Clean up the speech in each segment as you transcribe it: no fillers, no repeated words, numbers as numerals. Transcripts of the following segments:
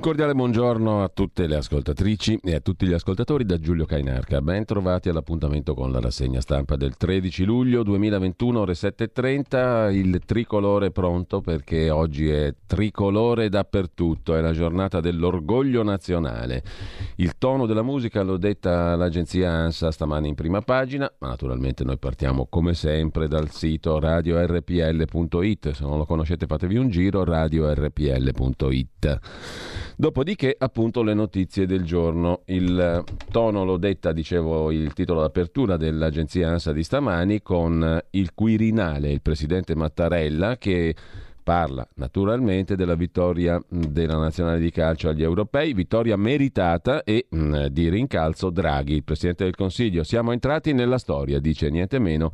Un cordiale buongiorno a tutte le ascoltatrici e a tutti gli ascoltatori da Giulio Cainarca. Ben trovati all'appuntamento con la rassegna stampa del 13 luglio 2021, ore 7.30. Il tricolore pronto, perché oggi è tricolore dappertutto, è la giornata dell'orgoglio nazionale. Il tono della musica l'ho detta l'agenzia ANSA stamani in prima pagina, ma naturalmente noi partiamo come sempre dal sito radiorpl.it. Se non lo conoscete fatevi un giro, radiorpl.it. Dopodiché appunto le notizie del giorno, il tono lo detta, dicevo, il titolo d'apertura dell'agenzia ANSA di stamani con il Quirinale, il presidente Mattarella che parla naturalmente della vittoria della nazionale di calcio agli europei, vittoria meritata e di rincalzo Draghi, il presidente del Consiglio. Siamo entrati nella storia, dice niente meno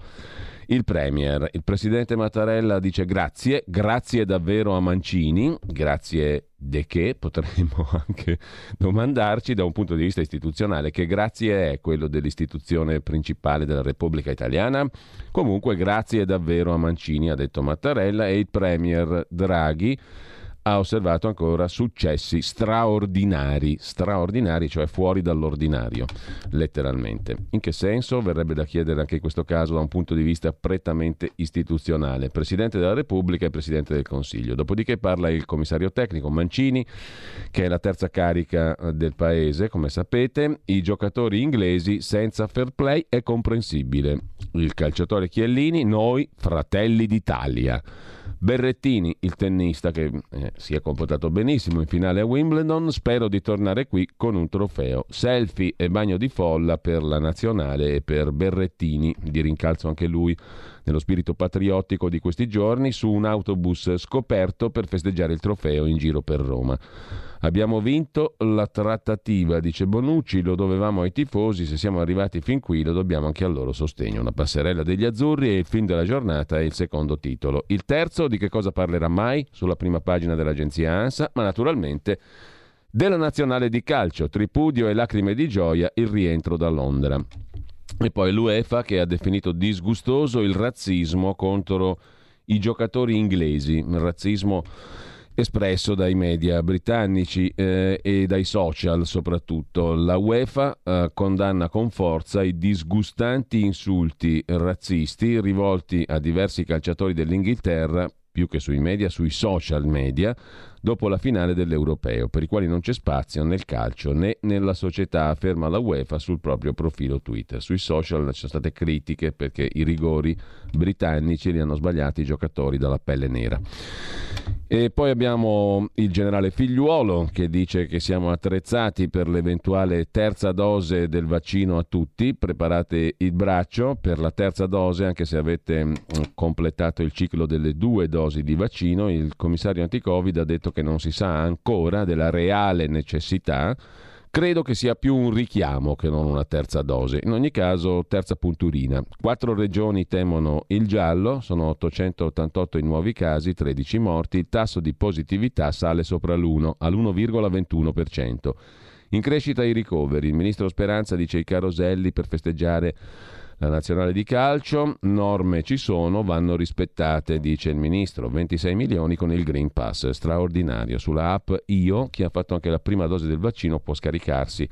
il premier. Il presidente Mattarella dice grazie davvero a Mancini, grazie de che potremmo anche domandarci da un punto di vista istituzionale che grazie è quello dell'istituzione principale della Repubblica Italiana. Comunque grazie davvero a Mancini, ha detto Mattarella, e il premier Draghi ha osservato ancora successi straordinari, cioè fuori dall'ordinario, letteralmente. In che senso? Verrebbe da chiedere anche in questo caso da un punto di vista prettamente istituzionale. Presidente della Repubblica e Presidente del Consiglio. Dopodiché parla il commissario tecnico Mancini, che è la terza carica del paese, come sapete. I giocatori inglesi senza fair play è comprensibile. Il calciatore Chiellini, noi fratelli d'Italia. Berrettini, il tennista che si è comportato benissimo in finale a Wimbledon, spero di tornare qui con un trofeo. Selfie e bagno di folla per la nazionale e per Berrettini, di rincalzo anche lui nello spirito patriottico di questi giorni, su un autobus scoperto per festeggiare il trofeo in giro per Roma. Abbiamo vinto la trattativa, dice Bonucci, lo dovevamo ai tifosi, se siamo arrivati fin qui lo dobbiamo anche al loro sostegno. Una passerella degli azzurri e il film della giornata è il secondo titolo. Il terzo di che cosa parlerà mai? Sulla prima pagina dell'agenzia ANSA, ma naturalmente della nazionale di calcio, tripudio e lacrime di gioia, il rientro da Londra. E poi l'UEFA che ha definito disgustoso il razzismo contro i giocatori inglesi, il razzismo espresso dai media britannici e dai social soprattutto. La UEFA condanna con forza i disgustanti insulti razzisti rivolti a diversi calciatori dell'Inghilterra, più che sui media, sui social media, dopo la finale dell'Europeo, per i quali non c'è spazio nel calcio né nella società, afferma la UEFA sul proprio profilo Twitter. Sui social ci sono state critiche perché i rigori britannici li hanno sbagliati i giocatori dalla pelle nera. E poi abbiamo il generale Figliuolo che dice che siamo attrezzati per l'eventuale terza dose del vaccino a tutti, preparate il braccio per la terza dose anche se avete completato il ciclo delle 2 dosi di vaccino. Il commissario anticovid ha detto che non si sa ancora della reale necessità, credo che sia più un richiamo che non una terza dose, in ogni caso terza punturina. 4 regioni temono il giallo, sono 888 i nuovi casi, 13 morti, il tasso di positività sale sopra l'1, all'1,21%. In crescita i ricoveri, il ministro Speranza dice i caroselli per festeggiare la nazionale di calcio, norme ci sono, vanno rispettate, dice il ministro, 26 milioni con il Green Pass, straordinario. Sulla app Io, chi ha fatto anche la prima dose del vaccino può scaricarsi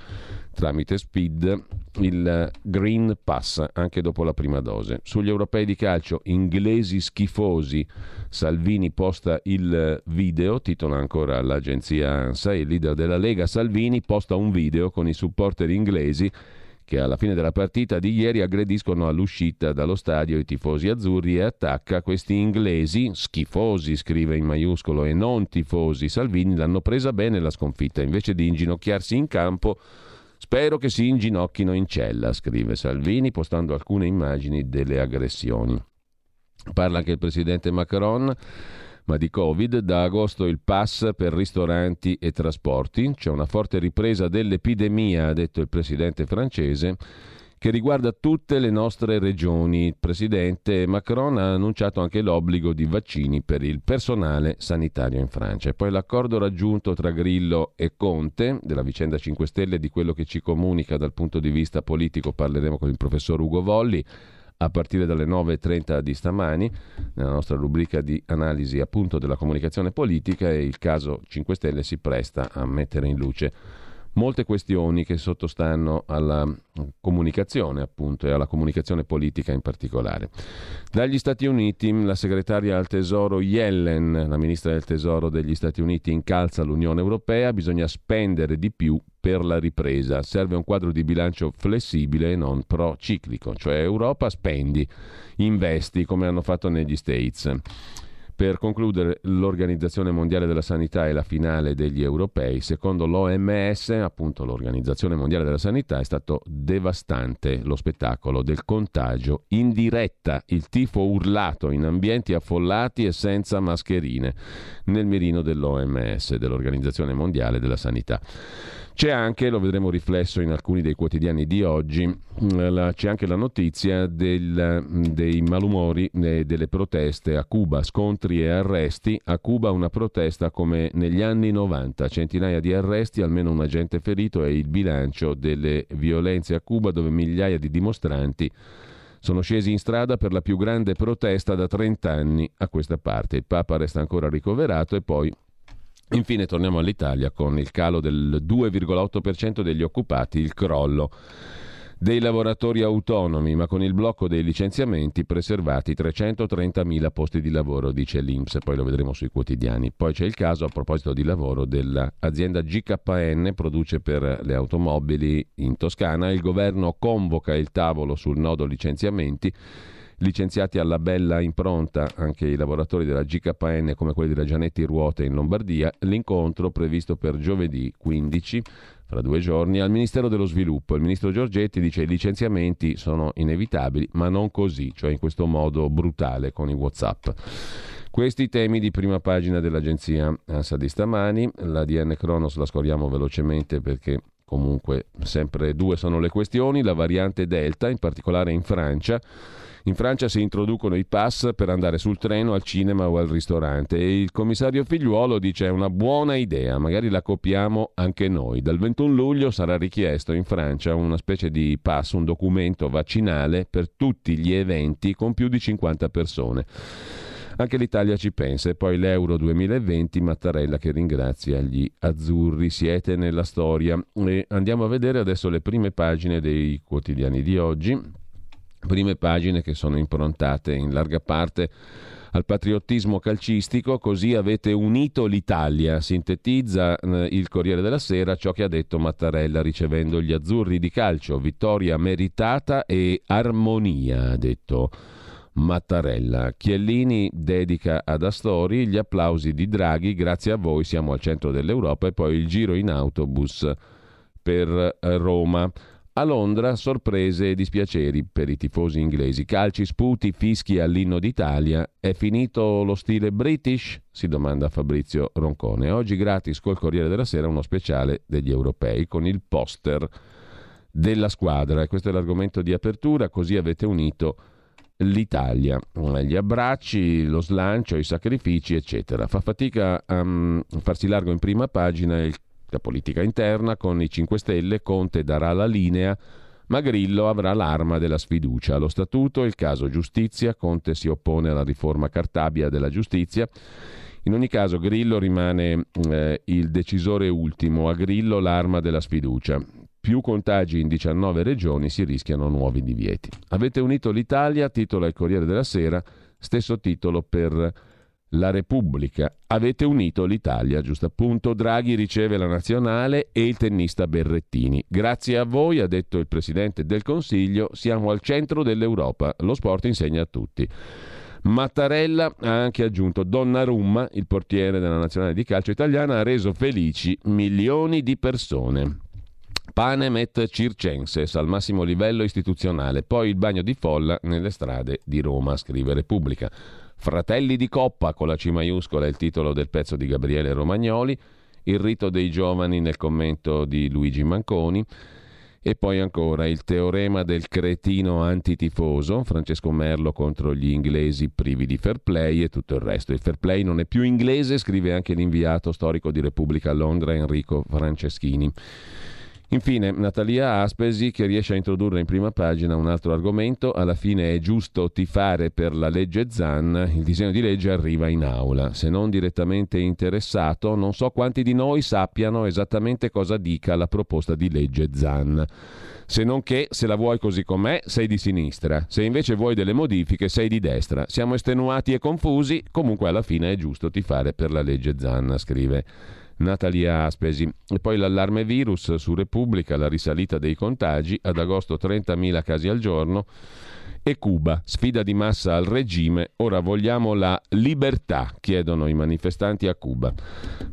tramite Speed il Green Pass anche dopo la prima dose. Sugli europei di calcio, inglesi schifosi, Salvini posta il video, titola ancora l'agenzia ANSA, il leader della Lega Salvini posta un video con i supporter inglesi che alla fine della partita di ieri aggrediscono all'uscita dallo stadio i tifosi azzurri e attacca questi inglesi schifosi, scrive in maiuscolo, e non tifosi. Salvini l'hanno presa bene la sconfitta, invece di inginocchiarsi in campo spero che si inginocchino in cella, scrive Salvini postando alcune immagini delle aggressioni. Parla anche il presidente Macron, ma di Covid, da agosto il pass per ristoranti e trasporti, c'è una forte ripresa dell'epidemia, ha detto il presidente francese, che riguarda tutte le nostre regioni. Il presidente Macron ha annunciato anche l'obbligo di vaccini per il personale sanitario in Francia. E poi l'accordo raggiunto tra Grillo e Conte, della vicenda 5 Stelle, di quello che ci comunica dal punto di vista politico parleremo con il professor Ugo Volli, a partire dalle 9.30 di stamani, nella nostra rubrica di analisi appunto della comunicazione politica, e il caso 5 Stelle si presta a mettere in luce molte questioni che sottostanno alla comunicazione appunto, e alla comunicazione politica in particolare. Dagli Stati Uniti la segretaria al Tesoro Yellen, la ministra del Tesoro degli Stati Uniti, incalza l'Unione Europea: bisogna spendere di più per la ripresa, serve un quadro di bilancio flessibile e non prociclico, cioè Europa spendi, investi come hanno fatto negli States. Per concludere, l'Organizzazione Mondiale della Sanità e la finale degli europei. Secondo l'OMS, appunto l'Organizzazione Mondiale della Sanità, è stato devastante lo spettacolo del contagio in diretta, il tifo urlato in ambienti affollati e senza mascherine, nel mirino dell'OMS, dell'Organizzazione Mondiale della Sanità. C'è anche, lo vedremo riflesso in alcuni dei quotidiani di oggi, c'è anche la notizia dei malumori e delle proteste a Cuba, scontri e arresti. A Cuba una protesta come negli anni 90, centinaia di arresti, almeno un agente ferito, e il bilancio delle violenze a Cuba, dove migliaia di dimostranti sono scesi in strada per la più grande protesta da 30 anni a questa parte. Il Papa resta ancora ricoverato e poi... Infine torniamo all'Italia con il calo del 2,8% degli occupati, il crollo dei lavoratori autonomi, ma con il blocco dei licenziamenti preservati 330.000 posti di lavoro, dice l'INPS, poi lo vedremo sui quotidiani. Poi c'è il caso, a proposito di lavoro, dell'azienda GKN, produce per le automobili in Toscana. Il governo convoca il tavolo sul nodo licenziamenti. Licenziati alla bella impronta anche i lavoratori della GKN, come quelli della Gianetti Ruote in Lombardia. L'incontro previsto per giovedì 15, fra 2 giorni, al Ministero dello Sviluppo. Il ministro Giorgetti dice: i licenziamenti sono inevitabili, ma non così, cioè in questo modo brutale con i WhatsApp. Questi temi di prima pagina dell'agenzia ANSA di stamani. La DN Cronos la scorriamo velocemente perché comunque sempre 2 sono le questioni. La variante Delta, in particolare in Francia. In Francia si introducono i pass per andare sul treno, al cinema o al ristorante, e il commissario Figliuolo dice: è una buona idea, magari la copiamo anche noi. Dal 21 luglio sarà richiesto in Francia una specie di pass, un documento vaccinale per tutti gli eventi con più di 50 persone. Anche l'Italia ci pensa. E poi l'Euro 2020, Mattarella che ringrazia gli azzurri, siete nella storia. E andiamo a vedere adesso le prime pagine dei quotidiani di oggi. Prime pagine che sono improntate in larga parte al patriottismo calcistico. Così avete unito l'Italia, sintetizza il Corriere della Sera ciò che ha detto Mattarella ricevendo gli azzurri di calcio. Vittoria meritata e armonia, ha detto Mattarella. Chiellini dedica ad Astori gli applausi di Draghi, grazie a voi siamo al centro dell'Europa. E poi il giro in autobus per Roma. A Londra sorprese e dispiaceri per i tifosi inglesi, calci, sputi, fischi all'inno d'Italia. È finito lo stile British? Si domanda Fabrizio Roncone. Oggi gratis col Corriere della Sera uno speciale degli europei con il poster della squadra, e questo è l'argomento di apertura. Così avete unito l'Italia, gli abbracci, lo slancio, i sacrifici eccetera. Fa fatica a farsi largo in prima pagina la politica interna con i 5 Stelle, Conte darà la linea, ma Grillo avrà l'arma della sfiducia. Lo statuto, il caso giustizia, Conte si oppone alla riforma Cartabia della giustizia. In ogni caso Grillo rimane il decisore ultimo, a Grillo l'arma della sfiducia. Più contagi in 19 regioni, si rischiano nuovi divieti. Avete unito l'Italia, titola il Corriere della Sera, stesso titolo per La Repubblica. Avete unito l'Italia, giusto appunto. Draghi riceve la nazionale e il tennista Berrettini. Grazie a voi, ha detto il Presidente del Consiglio, siamo al centro dell'Europa. Lo sport insegna a tutti. Mattarella ha anche aggiunto: Donnarumma, il portiere della nazionale di calcio italiana, ha reso felici milioni di persone. Panem et circenses, al massimo livello istituzionale. Poi il bagno di folla nelle strade di Roma, scrive Repubblica. Fratelli di Coppa, con la C maiuscola, è il titolo del pezzo di Gabriele Romagnoli, il rito dei giovani nel commento di Luigi Manconi, e poi ancora il teorema del cretino antitifoso, Francesco Merlo contro gli inglesi privi di fair play e tutto il resto. Il fair play non è più inglese, scrive anche l'inviato storico di Repubblica a Londra Enrico Franceschini. Infine Natalia Aspesi, che riesce a introdurre in prima pagina un altro argomento: alla fine è giusto tifare per la legge Zan, il disegno di legge arriva in aula, se non direttamente interessato non so quanti di noi sappiano esattamente cosa dica la proposta di legge Zan, se non che se la vuoi così com'è sei di sinistra, se invece vuoi delle modifiche sei di destra, siamo estenuati e confusi, comunque alla fine è giusto tifare per la legge Zan, scrive Natalia Aspesi. E poi l'allarme virus su Repubblica, la risalita dei contagi, ad agosto 30.000 casi al giorno, e Cuba, sfida di massa al regime, ora vogliamo la libertà, chiedono i manifestanti a Cuba.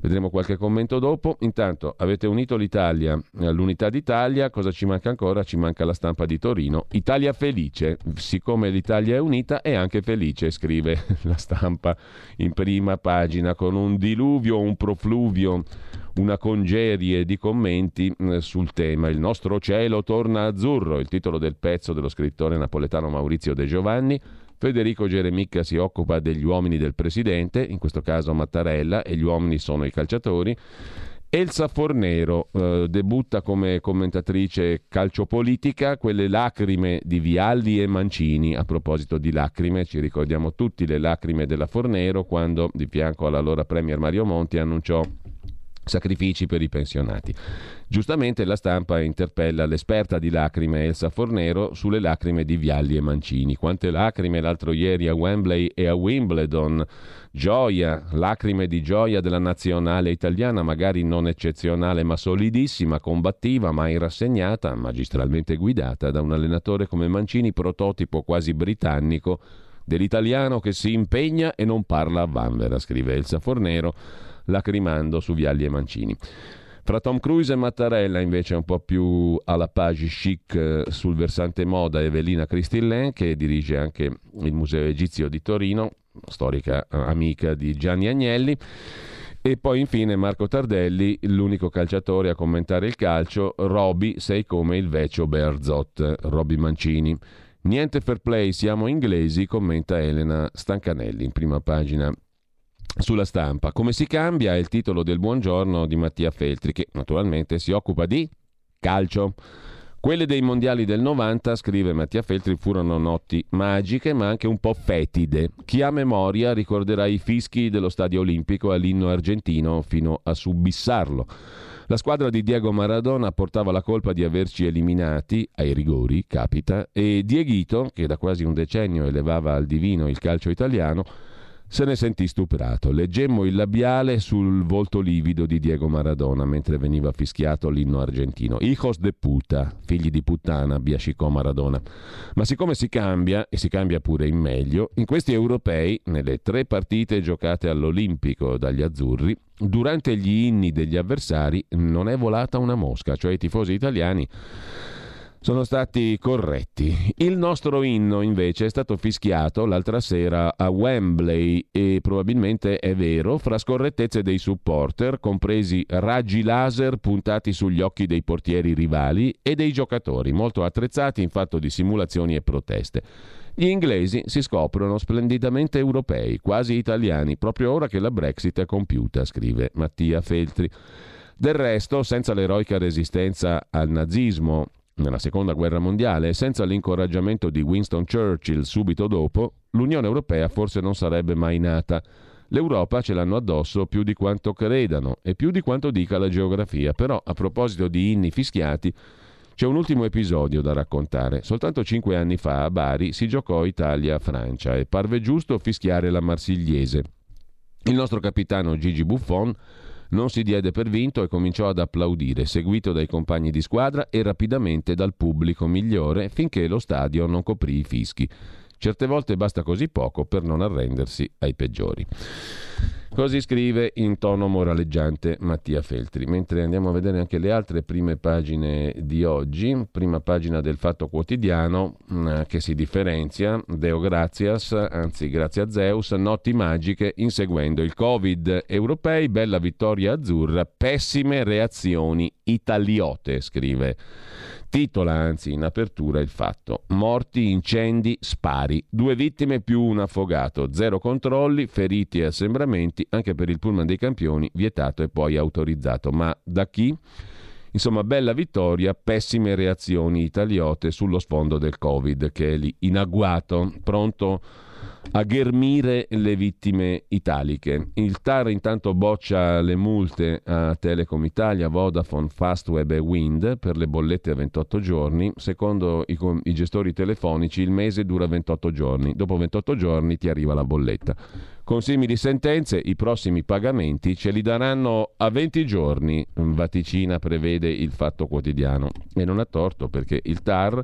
Vedremo qualche commento dopo. Intanto avete unito l'Italia all'unità d'Italia, cosa ci manca ancora? Ci manca la Stampa di Torino, Italia felice, siccome l'Italia è unita è anche felice, scrive la Stampa in prima pagina, con un diluvio, un profluvio, una congerie di commenti sul tema. Il nostro cielo torna azzurro, il titolo del pezzo dello scrittore napoletano Maurizio De Giovanni. Federico Geremicca si occupa degli uomini del presidente, in questo caso Mattarella, e gli uomini sono i calciatori. Elsa Fornero debutta come commentatrice calciopolitica, quelle lacrime di Vialli e Mancini. A proposito di lacrime, ci ricordiamo tutti le lacrime della Fornero quando, di fianco all'allora premier Mario Monti, annunciò sacrifici per i pensionati. Giustamente la Stampa interpella l'esperta di lacrime Elsa Fornero sulle lacrime di Vialli e Mancini. Quante lacrime l'altro ieri a Wembley e a Wimbledon, gioia, lacrime di gioia della nazionale italiana, magari non eccezionale ma solidissima, combattiva, mai rassegnata, magistralmente guidata da un allenatore come Mancini, prototipo quasi britannico dell'italiano che si impegna e non parla a vanvera, scrive Elsa Fornero lacrimando su Vialli e Mancini. Fra Tom Cruise e Mattarella invece è un po' più alla page chic sul versante moda Evelina Cristillen, che dirige anche il Museo Egizio di Torino, storica amica di Gianni Agnelli. E poi infine Marco Tardelli, l'unico calciatore a commentare il calcio: Roby, sei come il vecchio Bearzot, Roby Mancini. Niente fair play, siamo inglesi, commenta Elena Stancanelli in prima pagina sulla Stampa. Come si cambia è il titolo del buongiorno di Mattia Feltri, che naturalmente si occupa di calcio. Quelle dei mondiali del 90, scrive Mattia Feltri, furono notti magiche ma anche un po' fetide. Chi ha memoria ricorderà i fischi dello stadio olimpico all'inno argentino fino a subissarlo. La squadra di Diego Maradona portava la colpa di averci eliminati ai rigori, capita, e Dieguito, che da quasi un decennio elevava al divino il calcio italiano, se ne sentì stuprato. Leggemmo il labiale sul volto livido di Diego Maradona mentre veniva fischiato l'inno argentino. Hijos de puta, figli di puttana, biascicò Maradona. Ma siccome si cambia, e si cambia pure in meglio, in questi europei, nelle 3 partite giocate all'Olimpico dagli azzurri, durante gli inni degli avversari non è volata una mosca, cioè i tifosi italiani sono stati corretti. Il nostro inno invece è stato fischiato l'altra sera a Wembley, e probabilmente è vero, fra scorrettezze dei supporter, compresi raggi laser puntati sugli occhi dei portieri rivali e dei giocatori, molto attrezzati in fatto di simulazioni e proteste. Gli inglesi si scoprono splendidamente europei, quasi italiani, proprio ora che la Brexit è compiuta, scrive Mattia Feltri. Del resto, senza l'eroica resistenza al nazismo nella seconda guerra mondiale e senza l'incoraggiamento di Winston Churchill subito dopo, l'Unione Europea forse non sarebbe mai nata. L'Europa ce l'hanno addosso più di quanto credano e più di quanto dica la geografia. Però, a proposito di inni fischiati, c'è un ultimo episodio da raccontare. Soltanto 5 anni fa a Bari si giocò Italia-Francia e parve giusto fischiare la Marsigliese. Il nostro capitano Gigi Buffon non si diede per vinto e cominciò ad applaudire, seguito dai compagni di squadra e rapidamente dal pubblico migliore, finché lo stadio non coprì i fischi. Certe volte basta così poco per non arrendersi ai peggiori. Così scrive in tono moraleggiante Mattia Feltri. Mentre andiamo a vedere anche le altre prime pagine di oggi, prima pagina del Fatto Quotidiano, che si differenzia: Deo gratias, anzi grazie a Zeus, notti magiche inseguendo il Covid, europei, bella vittoria azzurra, pessime reazioni italiote, scrive. Titola anzi in apertura il Fatto: morti, incendi, spari, 2 vittime più un affogato, 0 controlli, feriti e assembramenti anche per il pullman dei campioni, vietato e poi autorizzato. Ma da chi? Insomma, bella vittoria, pessime reazioni italiote sullo sfondo del Covid, che è lì in agguato, pronto a ghermire le vittime italiche. Il TAR intanto boccia le multe a Telecom Italia, Vodafone, Fastweb e Wind per le bollette a 28 giorni. Secondo i gestori telefonici il mese dura 28 giorni, dopo 28 giorni ti arriva la bolletta. Con simili sentenze i prossimi pagamenti ce li daranno a 20 giorni, vaticina, prevede il Fatto Quotidiano. E non ha torto, perché il TAR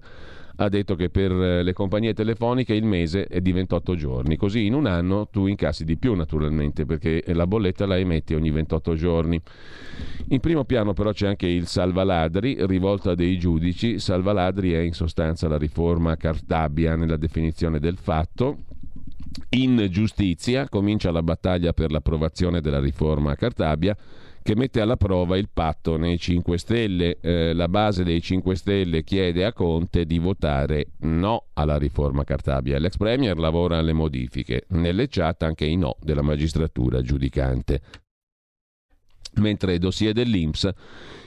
ha detto che per le compagnie telefoniche il mese è di 28 giorni, così in un anno tu incassi di più naturalmente, perché la bolletta la emetti ogni 28 giorni. In primo piano però c'è anche il salvaladri, rivolta dei giudici. Salvaladri è in sostanza la riforma Cartabia nella definizione del fatto. In giustizia comincia la battaglia per l'approvazione della riforma Cartabia, che mette alla prova il patto nei 5 Stelle. La base dei 5 Stelle chiede a Conte di votare no alla riforma Cartabia. L'ex premier lavora alle modifiche, nelle chat anche i no della magistratura giudicante. Mentre dossier dell'INPS,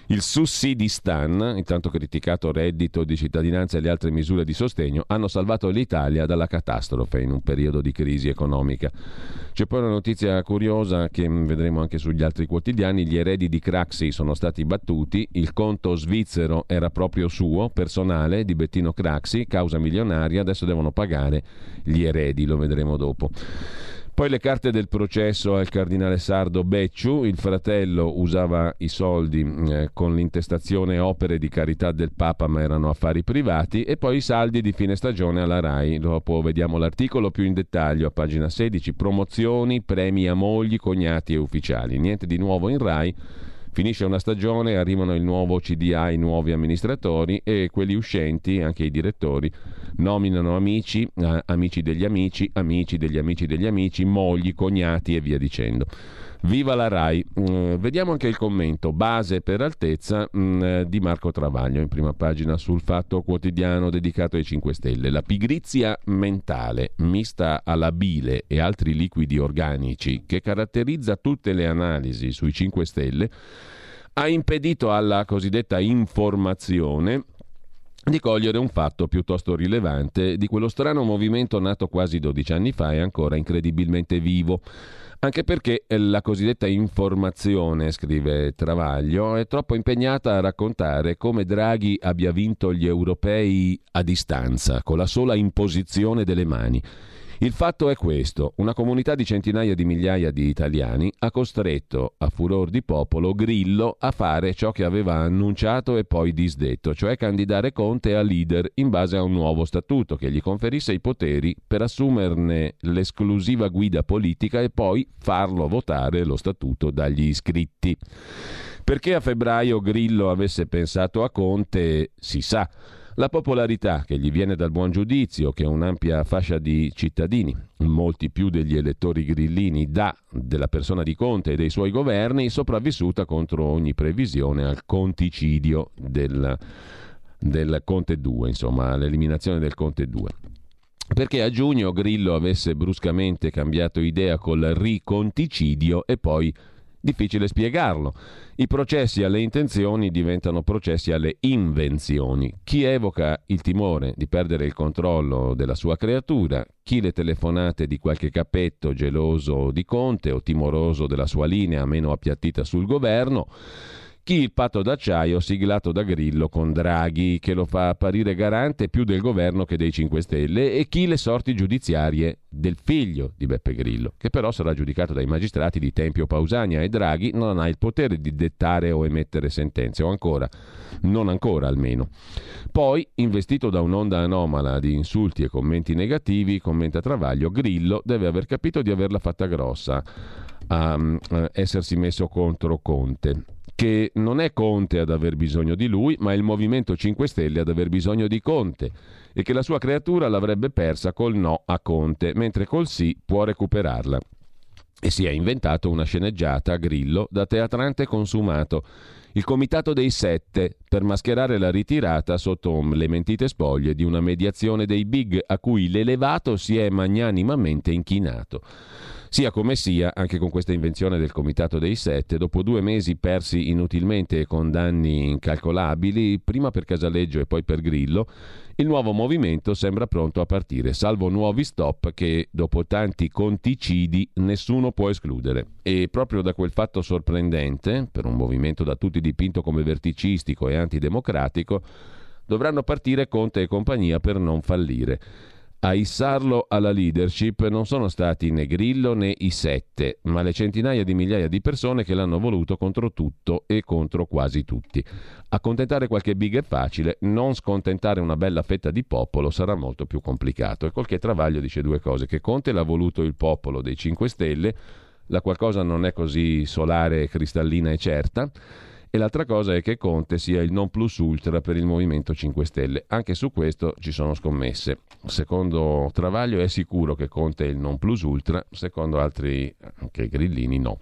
il sussidi Stan, intanto criticato reddito di cittadinanza e le altre misure di sostegno, hanno salvato l'Italia dalla catastrofe in un periodo di crisi economica. C'è poi una notizia curiosa che vedremo anche sugli altri quotidiani. Gli eredi di Craxi sono stati battuti, il conto svizzero era proprio suo, personale, di Bettino Craxi, causa milionaria, adesso devono pagare gli eredi, lo vedremo dopo. Poi le carte del processo al cardinale sardo Becciu, il fratello usava i soldi con l'intestazione opere di carità del Papa, ma erano affari privati, e poi i saldi di fine stagione alla RAI. Dopo vediamo l'articolo più in dettaglio a pagina 16, promozioni, premi a mogli, cognati e ufficiali. Niente di nuovo in RAI, finisce una stagione, arrivano il nuovo CDA, i nuovi amministratori, e quelli uscenti, anche i direttori, nominano amici, amici degli amici, amici degli amici degli amici, mogli, cognati e via dicendo. Viva la RAI! Vediamo anche il commento, base per altezza, di Marco Travaglio, in prima pagina sul Fatto Quotidiano dedicato ai 5 Stelle. La pigrizia mentale, mista alla bile e altri liquidi organici, che caratterizza tutte le analisi sui 5 Stelle, ha impedito alla cosiddetta informazione di cogliere un fatto piuttosto rilevante di quello strano movimento nato quasi 12 anni fa e ancora incredibilmente vivo. Anche perché la cosiddetta informazione, scrive Travaglio, è troppo impegnata a raccontare come Draghi abbia vinto gli europei a distanza, con la sola imposizione delle mani. Il fatto è questo: una comunità di centinaia di migliaia di italiani ha costretto, a furor di popolo, Grillo a fare ciò che aveva annunciato e poi disdetto, cioè candidare Conte a leader in base a un nuovo statuto che gli conferisse i poteri per assumerne l'esclusiva guida politica e poi farlo votare lo statuto dagli iscritti. Perché a febbraio Grillo avesse pensato a Conte, si sa. La popolarità che gli viene dal buon giudizio che un'ampia fascia di cittadini, molti più degli elettori grillini, dà della persona di Conte e dei suoi governi, sopravvissuta contro ogni previsione al conticidio del Conte 2, insomma, all'eliminazione del Conte 2. Perché a giugno Grillo avesse bruscamente cambiato idea col riconticidio e poi difficile spiegarlo. I processi alle intenzioni diventano processi alle invenzioni. Chi evoca il timore di perdere il controllo della sua creatura, chi le telefonate di qualche capetto geloso di Conte o timoroso della sua linea meno appiattita sul governo, chi il patto d'acciaio siglato da Grillo con Draghi, che lo fa apparire garante più del governo che dei 5 Stelle, e chi le sorti giudiziarie del figlio di Beppe Grillo, che però sarà giudicato dai magistrati di Tempio Pausania, e Draghi non ha il potere di dettare o emettere sentenze, o ancora, non ancora almeno. Poi, investito da un'onda anomala di insulti e commenti negativi, commenta Travaglio, Grillo deve aver capito di averla fatta grossa a essersi messo contro Conte, che non è Conte ad aver bisogno di lui, ma il Movimento 5 Stelle ad aver bisogno di Conte, e che la sua creatura l'avrebbe persa col no a Conte, mentre col sì può recuperarla. E si è inventato una sceneggiata, Grillo, da teatrante consumato, il comitato dei 7, per mascherare la ritirata sotto le mentite spoglie di una mediazione dei big a cui l'elevato si è magnanimamente inchinato. Sia come sia, anche con questa invenzione del Comitato dei Sette, dopo 2 mesi persi inutilmente e con danni incalcolabili, prima per Casaleggio e poi per Grillo, il nuovo movimento sembra pronto a partire, salvo nuovi stop che, dopo tanti conticidi, nessuno può escludere. E proprio da quel fatto sorprendente, per un movimento da tutti dipinto come verticistico e antidemocratico, dovranno partire Conte e compagnia per non fallire. A issarlo alla leadership non sono stati né Grillo né i Sette, ma le centinaia di migliaia di persone che l'hanno voluto contro tutto e contro quasi tutti. Accontentare qualche big è facile, non scontentare una bella fetta di popolo sarà molto più complicato. E qualche Travaglio dice 2 cose, che Conte l'ha voluto il popolo dei 5 Stelle, la qualcosa non è così solare, cristallina e certa, e l'altra cosa è che Conte sia il non plus ultra per il Movimento 5 Stelle. Anche su questo ci sono scommesse. Secondo Travaglio è sicuro che Conte è il non plus ultra, secondo altri, anche grillini, no.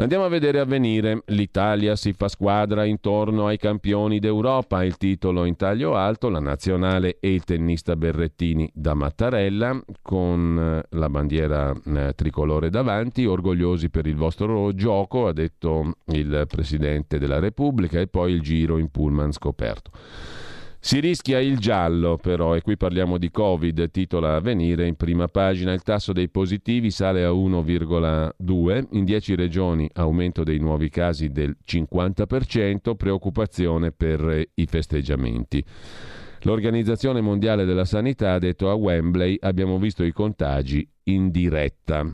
Andiamo a vedere Avvenire. L'Italia si fa squadra intorno ai campioni d'Europa, il titolo in taglio alto, la nazionale e il tennista Berrettini da Mattarella, con la bandiera tricolore davanti, orgogliosi per il vostro gioco, ha detto il Presidente della Repubblica, e poi il giro in pullman scoperto. Si rischia il giallo però, e qui parliamo di Covid, titola Avvenire in prima pagina. Il tasso dei positivi sale a 1,2, in 10 regioni aumento dei nuovi casi del 50%, preoccupazione per i festeggiamenti. L'Organizzazione Mondiale della Sanità ha detto a Wembley abbiamo visto i contagi in diretta.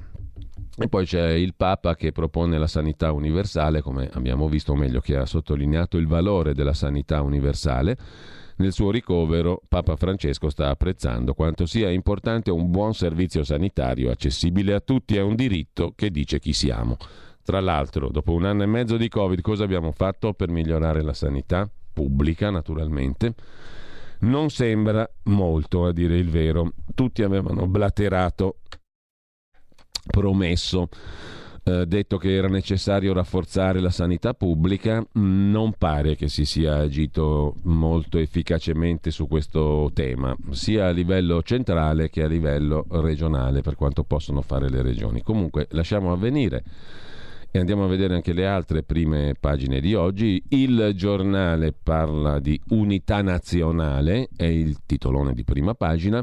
E poi c'è il Papa che propone la sanità universale, come abbiamo visto, o meglio che ha sottolineato il valore della sanità universale. Nel suo ricovero, Papa Francesco sta apprezzando quanto sia importante un buon servizio sanitario accessibile a tutti, è un diritto che dice chi siamo. Tra l'altro, dopo 1 anno e mezzo di Covid, cosa abbiamo fatto per migliorare la sanità pubblica, naturalmente? Non sembra molto, a dire il vero. Tutti avevano blaterato, promesso, detto che era necessario rafforzare la sanità pubblica. Non pare che si sia agito molto efficacemente su questo tema, sia a livello centrale che a livello regionale, per quanto possono fare le regioni. Comunque lasciamo Avvenire e andiamo a vedere anche le altre prime pagine di oggi. Il Giornale parla di unità nazionale, è il titolone di prima pagina,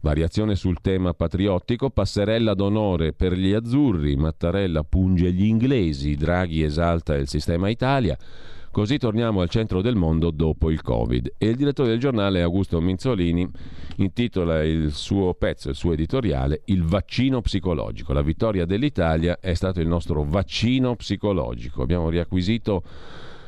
variazione sul tema patriottico, passerella d'onore per gli azzurri, Mattarella punge gli inglesi, Draghi esalta il sistema Italia, così torniamo al centro del mondo dopo il Covid. E il direttore del Giornale, Augusto Minzolini, intitola il suo pezzo, il suo editoriale, Il vaccino psicologico. La vittoria dell'Italia è stato il nostro vaccino psicologico. Abbiamo riacquisito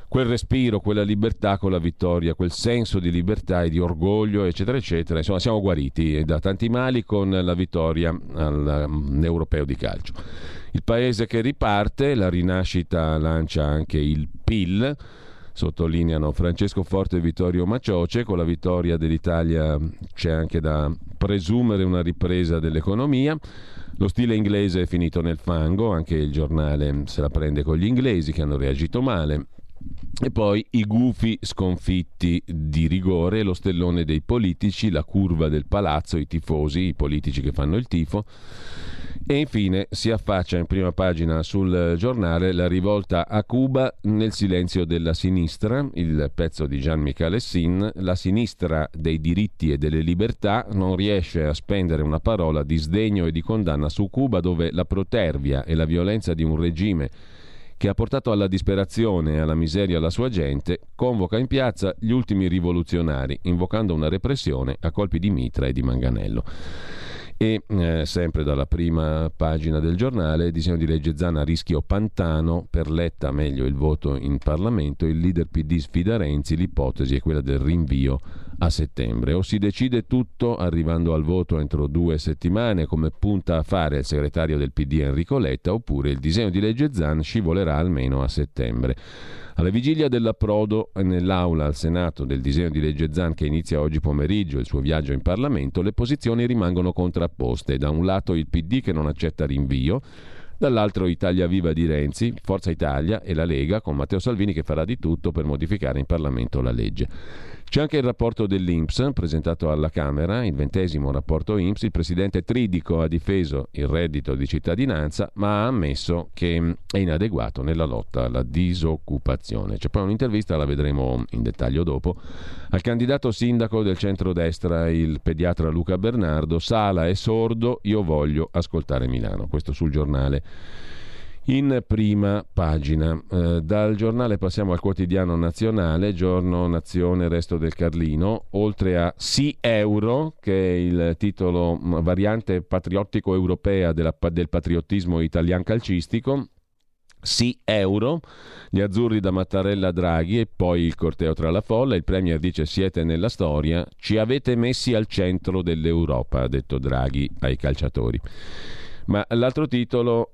quel respiro, quella libertà con la vittoria, quel senso di libertà e di orgoglio, eccetera, eccetera. Insomma, siamo guariti da tanti mali con la vittoria all'Europeo di calcio. Il paese che riparte, la rinascita lancia anche il PIL, sottolineano Francesco Forte e Vittorio Macioce. Con la vittoria dell'Italia c'è anche da presumere una ripresa dell'economia. Lo stile inglese è finito nel fango, anche il Giornale se la prende con gli inglesi che hanno reagito male. E poi i gufi sconfitti di rigore, lo stellone dei politici, la curva del palazzo, i tifosi, i politici che fanno il tifo. E infine si affaccia in prima pagina sul Giornale la rivolta a Cuba nel silenzio della sinistra, il pezzo di Gian Michele Sin. La sinistra dei diritti e delle libertà non riesce a spendere una parola di sdegno e di condanna su Cuba, dove la protervia e la violenza di un regime che ha portato alla disperazione e alla miseria la sua gente, convoca in piazza gli ultimi rivoluzionari, invocando una repressione a colpi di mitra e di manganello. E sempre dalla prima pagina del Giornale, disegno di legge Zan a rischio Pantano, per Letta meglio il voto in Parlamento, il leader PD sfida Renzi, l'ipotesi è quella del rinvio a settembre. O si decide tutto arrivando al voto entro 2 settimane, come punta a fare il segretario del PD Enrico Letta, oppure il disegno di legge Zan scivolerà almeno a settembre. Alla vigilia dell'approdo nell'aula al Senato del disegno di legge Zan, che inizia oggi pomeriggio il suo viaggio in Parlamento, le posizioni rimangono contrapposte. Da un lato il PD che non accetta rinvio, dall'altro Italia Viva di Renzi, Forza Italia e la Lega con Matteo Salvini che farà di tutto per modificare in Parlamento la legge. C'è anche il rapporto dell'INPS presentato alla Camera, il 20° rapporto INPS. Il presidente Tridico ha difeso il reddito di cittadinanza ma ha ammesso che è inadeguato nella lotta alla disoccupazione. C'è poi un'intervista, la vedremo in dettaglio dopo, al candidato sindaco del centrodestra, il pediatra Luca Bernardo. Sala è sordo, io voglio ascoltare Milano. Questo sul giornale in prima pagina. Dal giornale passiamo al quotidiano nazionale, Giorno, Nazione, Resto del Carlino. Oltre a Sì Euro, che è il titolo variante patriottico europea del patriottismo italian calcistico, Sì Euro, gli azzurri da Mattarella a Draghi e poi il corteo tra la folla. Il premier dice: siete nella storia, ci avete messi al centro dell'Europa, ha detto Draghi ai calciatori. Ma l'altro titolo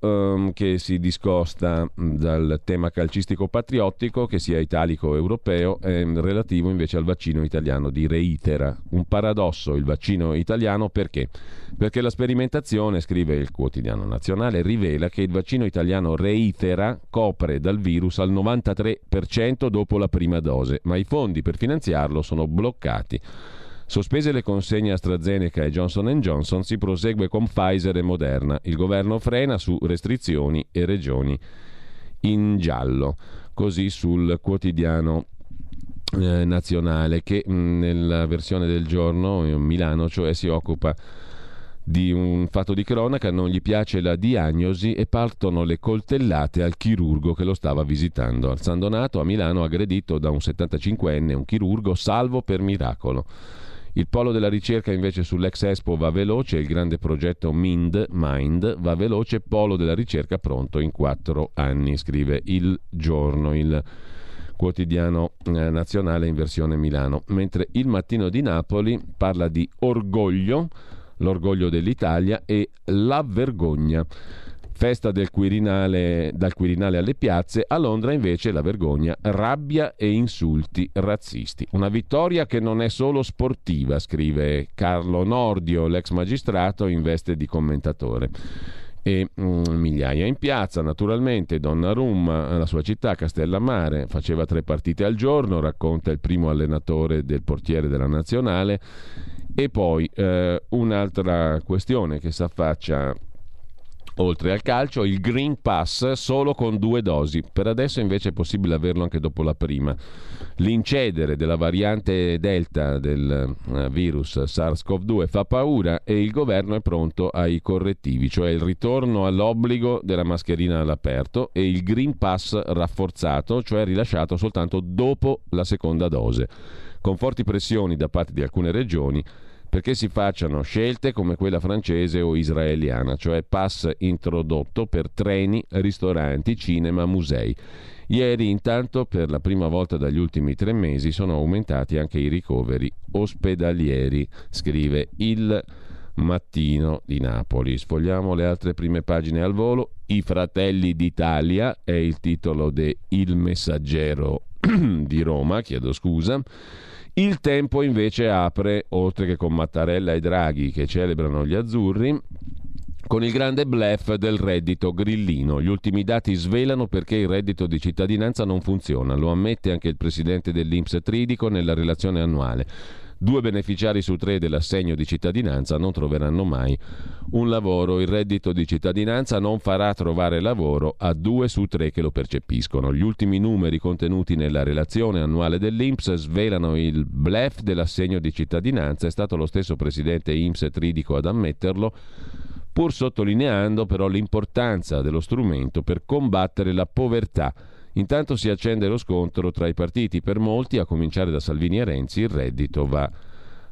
che si discosta dal tema calcistico patriottico, che sia italico o europeo, è relativo invece al vaccino italiano di Reitera. Un paradosso il vaccino italiano, perché? Perché la sperimentazione, scrive il quotidiano nazionale, rivela che il vaccino italiano Reitera copre dal virus al 93% dopo la prima dose, ma i fondi per finanziarlo sono bloccati. Sospese le consegne AstraZeneca e Johnson & Johnson, si prosegue con Pfizer e Moderna. Il governo frena su restrizioni e regioni in giallo. Così sul quotidiano nazionale, che nella versione del giorno, Milano, cioè, si occupa di un fatto di cronaca: non gli piace la diagnosi e partono le coltellate al chirurgo che lo stava visitando. Al San Donato a Milano, aggredito da un 75enne, un chirurgo, salvo per miracolo. Il polo della ricerca invece sull'ex Expo va veloce, il grande progetto Mind va veloce, polo della ricerca pronto in 4 anni, scrive il giorno, il quotidiano nazionale in versione Milano. Mentre il Mattino di Napoli parla di orgoglio, l'orgoglio dell'Italia e la vergogna. Festa del Quirinale, dal Quirinale alle piazze. A Londra invece la vergogna, rabbia e insulti razzisti. Una vittoria che non è solo sportiva, scrive Carlo Nordio, l'ex magistrato in veste di commentatore. E migliaia in piazza, naturalmente. Donnarumma, la sua città, Castellammare, faceva 3 partite al giorno, racconta il primo allenatore del portiere della nazionale. E poi un'altra questione che si affaccia oltre al calcio, il Green Pass solo con 2 dosi. Per adesso invece è possibile averlo anche dopo la prima. L'incedere della variante Delta del virus SARS-CoV-2 fa paura e il governo è pronto ai correttivi, cioè il ritorno all'obbligo della mascherina all'aperto e il Green Pass rafforzato, cioè rilasciato soltanto dopo la seconda dose, con forti pressioni da parte di alcune regioni perché si facciano scelte come quella francese o israeliana, cioè pass introdotto per treni, ristoranti, cinema, musei. Ieri intanto, per la prima volta dagli ultimi 3 mesi, sono aumentati anche i ricoveri ospedalieri, scrive il Mattino di Napoli. Sfogliamo le altre prime pagine al volo. I Fratelli d'Italia è il titolo de Il Messaggero di Roma, chiedo scusa. Il Tempo invece apre, oltre che con Mattarella e Draghi che celebrano gli azzurri, con il grande bluff del reddito grillino. Gli ultimi dati svelano perché il reddito di cittadinanza non funziona, lo ammette anche il presidente dell'INPS Tridico nella relazione annuale. 2 beneficiari su 3 dell'assegno di cittadinanza non troveranno mai un lavoro. Il reddito di cittadinanza non farà trovare lavoro a 2 su 3 che lo percepiscono. Gli ultimi numeri contenuti nella relazione annuale dell'INPS svelano il bluff dell'assegno di cittadinanza. È stato lo stesso presidente INPS Tridico ad ammetterlo, pur sottolineando però l'importanza dello strumento per combattere la povertà. Intanto si accende lo scontro tra i partiti, per molti, a cominciare da Salvini e Renzi, il reddito va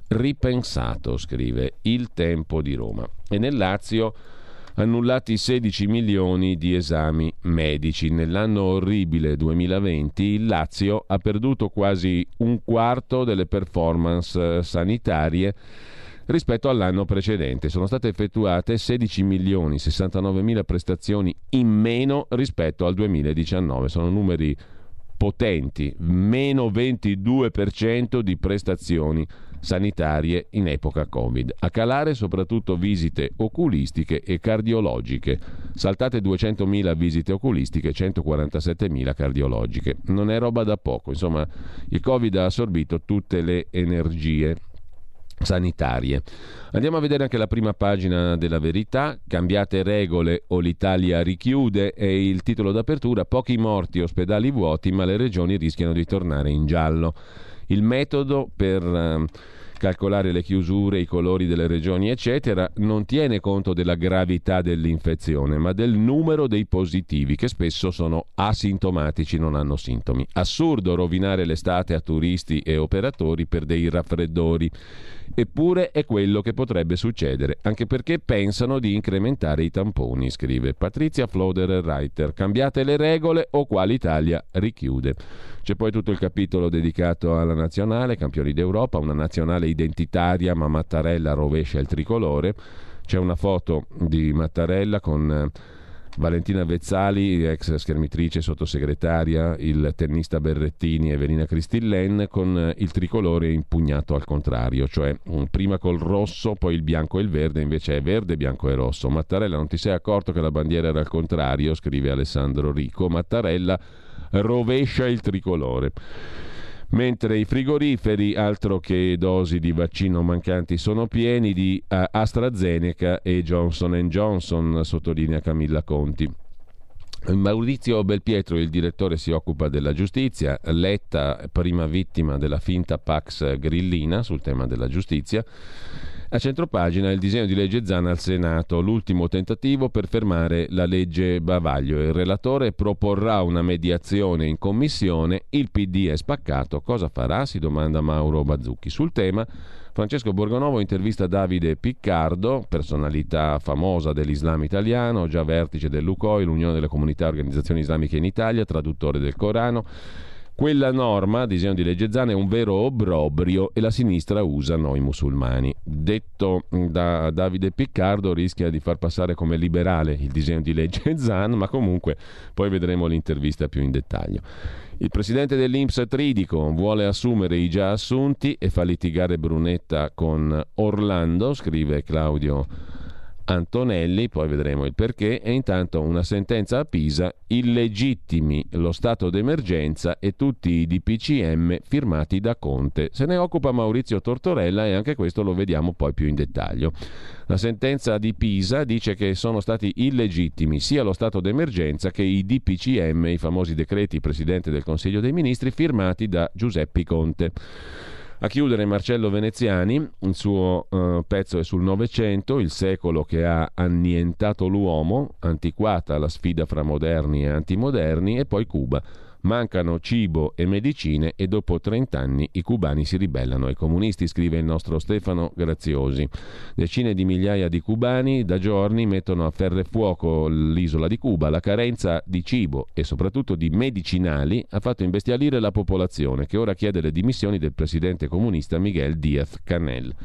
ripensato, scrive il Tempo di Roma. E nel Lazio annullati 16 milioni di esami medici. Nell'anno orribile 2020 il Lazio ha perduto quasi un quarto delle performance sanitarie rispetto all'anno precedente. Sono state effettuate 16.069.000 prestazioni in meno rispetto al 2019. Sono numeri potenti, meno 22% di prestazioni sanitarie in epoca Covid. A calare soprattutto visite oculistiche e cardiologiche. Saltate 200.000 visite oculistiche e 147.000 cardiologiche. Non è roba da poco, insomma, il Covid ha assorbito tutte le energie sanitarie. Andiamo a vedere anche la prima pagina della Verità. Cambiate regole o l'Italia richiude, è il titolo d'apertura. Pochi morti, ospedali vuoti, ma le regioni rischiano di tornare in giallo. Il metodo per calcolare le chiusure, i colori delle regioni eccetera non tiene conto della gravità dell'infezione, ma del numero dei positivi, che spesso sono asintomatici, non hanno sintomi. Assurdo rovinare l'estate a turisti e operatori per dei raffreddori, eppure è quello che potrebbe succedere, anche perché pensano di incrementare i tamponi, scrive Patrizia Floder-Reiter. Cambiate le regole o qua l'Italia richiude. C'è poi tutto il capitolo dedicato alla nazionale, campioni d'Europa, una nazionale identitaria, ma Mattarella rovescia il tricolore. C'è una foto di Mattarella con Valentina Vezzali, ex schermitrice, sottosegretaria, il tennista Berrettini e Evelina Cristillen con il tricolore impugnato al contrario, cioè prima col rosso, poi il bianco e il verde, invece è verde, bianco e rosso. Mattarella, non ti sei accorto che la bandiera era al contrario, scrive Alessandro Rico. Mattarella rovescia il tricolore. Mentre i frigoriferi, altro che dosi di vaccino mancanti, sono pieni di AstraZeneca e Johnson & Johnson, sottolinea Camilla Conti. Maurizio Belpietro, il direttore, si occupa della giustizia. Letta, prima vittima della finta Pax Grillina sul tema della giustizia. A centropagina il disegno di legge Zan al Senato, l'ultimo tentativo per fermare la legge bavaglio. Il relatore proporrà una mediazione in commissione, il PD è spaccato, cosa farà? Si domanda Mauro Bazzucchi. Sul tema Francesco Borgonovo intervista Davide Piccardo, personalità famosa dell'Islam italiano, già vertice dell'UCOI, l'Unione delle Comunità e Organizzazioni Islamiche in Italia, traduttore del Corano. Quella norma, disegno di legge Zan, è un vero obbrobrio e la sinistra usa noi musulmani. Detto da Davide Piccardo, rischia di far passare come liberale il disegno di legge Zan, ma comunque poi vedremo l'intervista più in dettaglio. Il presidente dell'Inps Tridico vuole assumere i già assunti e fa litigare Brunetta con Orlando, scrive Claudio Antonelli, poi vedremo il perché. E intanto una sentenza a Pisa, illegittimi lo stato d'emergenza e tutti i DPCM firmati da Conte. Se ne occupa Maurizio Tortorella e anche questo lo vediamo poi più in dettaglio. La sentenza di Pisa dice che sono stati illegittimi sia lo stato d'emergenza che i DPCM, i famosi decreti Presidente del Consiglio dei Ministri firmati da Giuseppe Conte. A chiudere Marcello Veneziani, il suo pezzo è sul Novecento, il secolo che ha annientato l'uomo, antiquata la sfida fra moderni e antimoderni, e poi Cuba. Mancano cibo e medicine e dopo 30 anni i cubani si ribellano ai comunisti, scrive il nostro Stefano Graziosi. Decine di migliaia di cubani da giorni mettono a ferro e fuoco l'isola di Cuba. La carenza di cibo e soprattutto di medicinali ha fatto imbestialire la popolazione, che ora chiede le dimissioni del presidente comunista Miguel Díaz-Canel.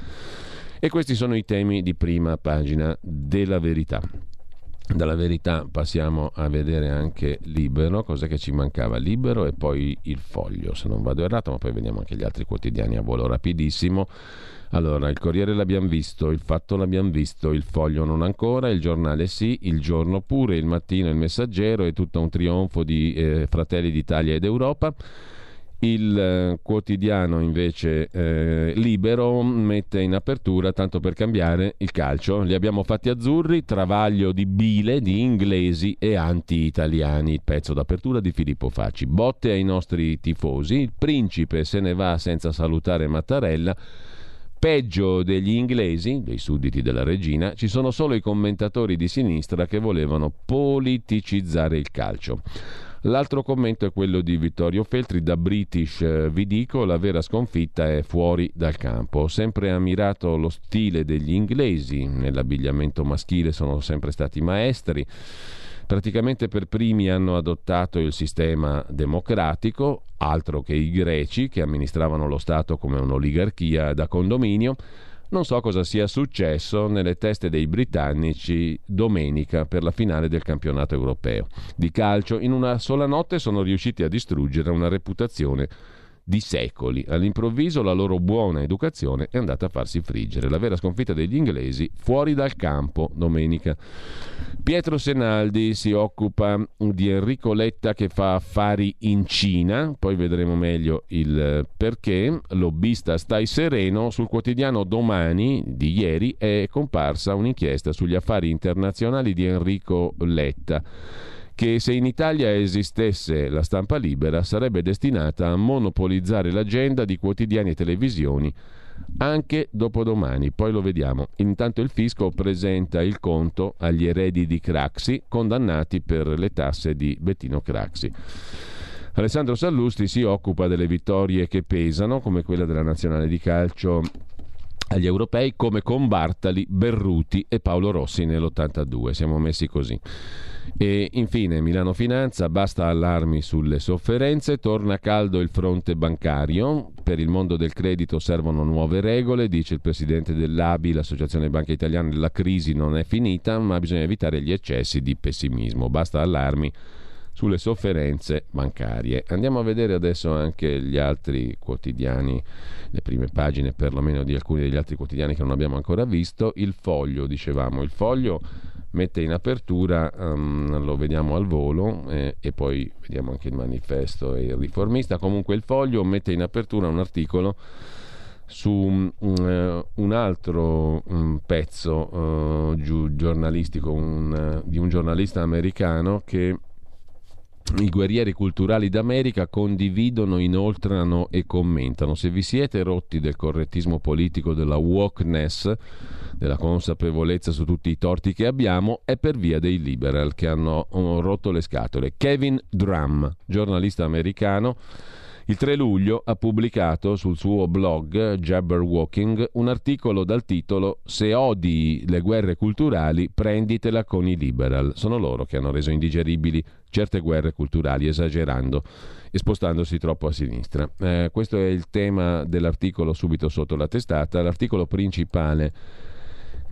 E questi sono i temi di prima pagina della Verità. Dalla Verità passiamo a vedere anche Libero, cosa che ci mancava, Libero e poi Il Foglio, se non vado errato, ma poi vediamo anche gli altri quotidiani a volo rapidissimo. Allora, il Corriere l'abbiamo visto, il Fatto l'abbiamo visto, il Foglio non ancora, il Giornale sì, il Giorno pure, il Mattino, il Messaggero, è tutto un trionfo di Fratelli d'Italia ed Europa. Il quotidiano invece Libero mette in apertura, tanto per cambiare, il calcio. Li abbiamo fatti azzurri, travaglio di bile di inglesi e anti-italiani, il pezzo d'apertura di Filippo Facci. Botte ai nostri tifosi, il Principe se ne va senza salutare Mattarella. Peggio degli inglesi, dei sudditi della regina, ci sono solo i commentatori di sinistra che volevano politicizzare il calcio. L'altro commento è quello di Vittorio Feltri, da British vi dico, la vera sconfitta è fuori dal campo. Ho sempre ammirato lo stile degli inglesi, nell'abbigliamento maschile sono sempre stati maestri, praticamente per primi hanno adottato il sistema democratico, altro che i greci che amministravano lo Stato come un'oligarchia da condominio. Non so cosa sia successo nelle teste dei britannici domenica per la finale del campionato europeo di calcio. In una sola notte sono riusciti a distruggere una reputazione di secoli. All'improvviso la loro buona educazione è andata a farsi friggere. La vera sconfitta degli inglesi fuori dal campo domenica. Pietro Senaldi si occupa di Enrico Letta che fa affari in Cina, poi vedremo meglio il perché. Lobbista stai sereno, sul quotidiano Domani di ieri è comparsa un'inchiesta sugli affari internazionali di Enrico Letta, che se in Italia esistesse la stampa libera sarebbe destinata a monopolizzare l'agenda di quotidiani e televisioni anche dopodomani, poi lo vediamo. Intanto il fisco presenta il conto agli eredi di Craxi, condannati per le tasse di Bettino Craxi. Alessandro Sallusti si occupa delle vittorie che pesano, come quella della nazionale di calcio agli europei, come con Bartali, Berruti e Paolo Rossi nell'82, siamo messi così. E infine Milano Finanza, basta allarmi sulle sofferenze, torna caldo il fronte bancario, per il mondo del credito servono nuove regole, dice il presidente dell'ABI, l'Associazione Banche Italiane, la crisi non è finita ma bisogna evitare gli eccessi di pessimismo, basta allarmi sulle sofferenze bancarie. Andiamo a vedere adesso anche gli altri quotidiani, le prime pagine perlomeno di alcuni degli altri quotidiani che non abbiamo ancora visto. Il Foglio, dicevamo, il Foglio mette in apertura, lo vediamo al volo, e poi vediamo anche il Manifesto e il Riformista. Comunque il Foglio mette in apertura un articolo su un altro pezzo giornalistico di un giornalista americano che i guerrieri culturali d'America condividono, inoltrano e commentano. Se vi siete rotti del correttismo politico, della wokeness, della consapevolezza su tutti i torti che abbiamo, è per via dei liberal che hanno rotto le scatole. Kevin Drum, giornalista americano, il 3 luglio ha pubblicato sul suo blog Jabberwalking un articolo dal titolo «Se odi le guerre culturali, prenditela con i liberal». Sono loro che hanno reso indigeribili certe guerre culturali, esagerando e spostandosi troppo a sinistra. Questo è il tema dell'articolo subito sotto la testata. L'articolo principale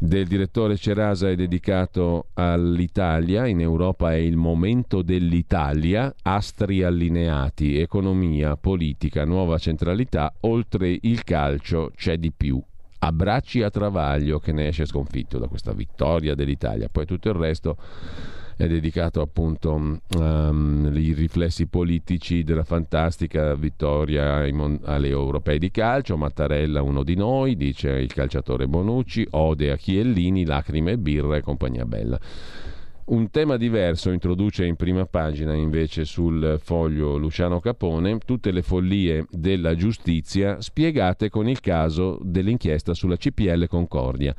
del direttore Cerasa è dedicato all'Italia. In Europa è il momento dell'Italia, astri allineati, economia, politica, nuova centralità, oltre il calcio c'è di più, abbracci a Travaglio che ne esce sconfitto da questa vittoria dell'Italia. Poi tutto il resto è dedicato appunto ai riflessi politici della fantastica vittoria alle europee di calcio. Mattarella uno di noi, dice il calciatore Bonucci, ode a Chiellini, lacrime e birra e compagnia bella. Un tema diverso introduce in prima pagina invece sul Foglio Luciano Capone, tutte le follie della giustizia spiegate con il caso dell'inchiesta sulla CPL Concordia.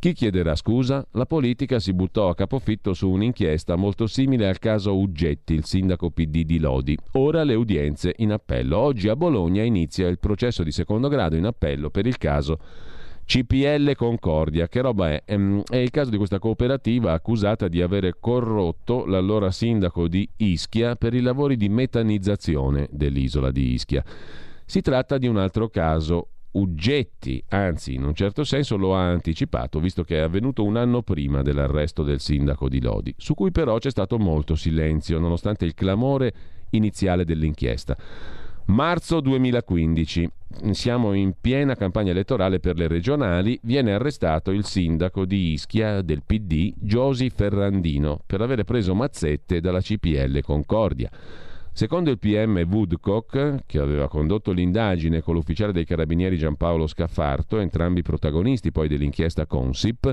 Chi chiederà scusa? La politica si buttò a capofitto su un'inchiesta molto simile al caso Uggetti, il sindaco PD di Lodi. Ora le udienze in appello. Oggi a Bologna inizia il processo di secondo grado in appello per il caso CPL Concordia. Che roba è? È il caso di questa cooperativa accusata di avere corrotto l'allora sindaco di Ischia per i lavori di metanizzazione dell'isola di Ischia. Si tratta di un altro caso Uggetti, anzi in un certo senso lo ha anticipato, visto che è avvenuto un anno prima dell'arresto del sindaco di Lodi, su cui però c'è stato molto silenzio nonostante il clamore iniziale dell'inchiesta. Marzo 2015, siamo in piena campagna elettorale per le regionali, viene arrestato il sindaco di Ischia del PD Giosi Ferrandino per aver preso mazzette dalla CPL Concordia. Secondo il PM Woodcock, che aveva condotto l'indagine con l'ufficiale dei carabinieri Giampaolo Scaffarto, entrambi protagonisti poi dell'inchiesta Consip,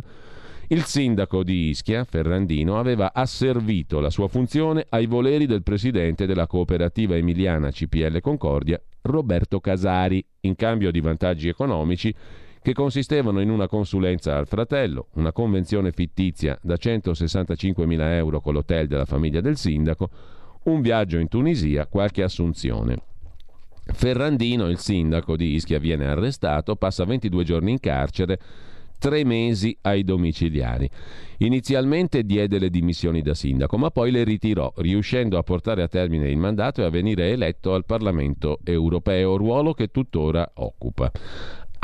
il sindaco di Ischia, Ferrandino, aveva asservito la sua funzione ai voleri del presidente della cooperativa emiliana CPL Concordia, Roberto Casari, in cambio di vantaggi economici che consistevano in una consulenza al fratello, una convenzione fittizia da 165.000 euro con l'hotel della famiglia del sindaco, un viaggio in Tunisia, qualche assunzione. Ferrandino, il sindaco di Ischia, viene arrestato, passa 22 giorni in carcere, 3 mesi ai domiciliari. Inizialmente diede le dimissioni da sindaco, ma poi le ritirò, riuscendo a portare a termine il mandato e a venire eletto al Parlamento europeo, ruolo che tuttora occupa.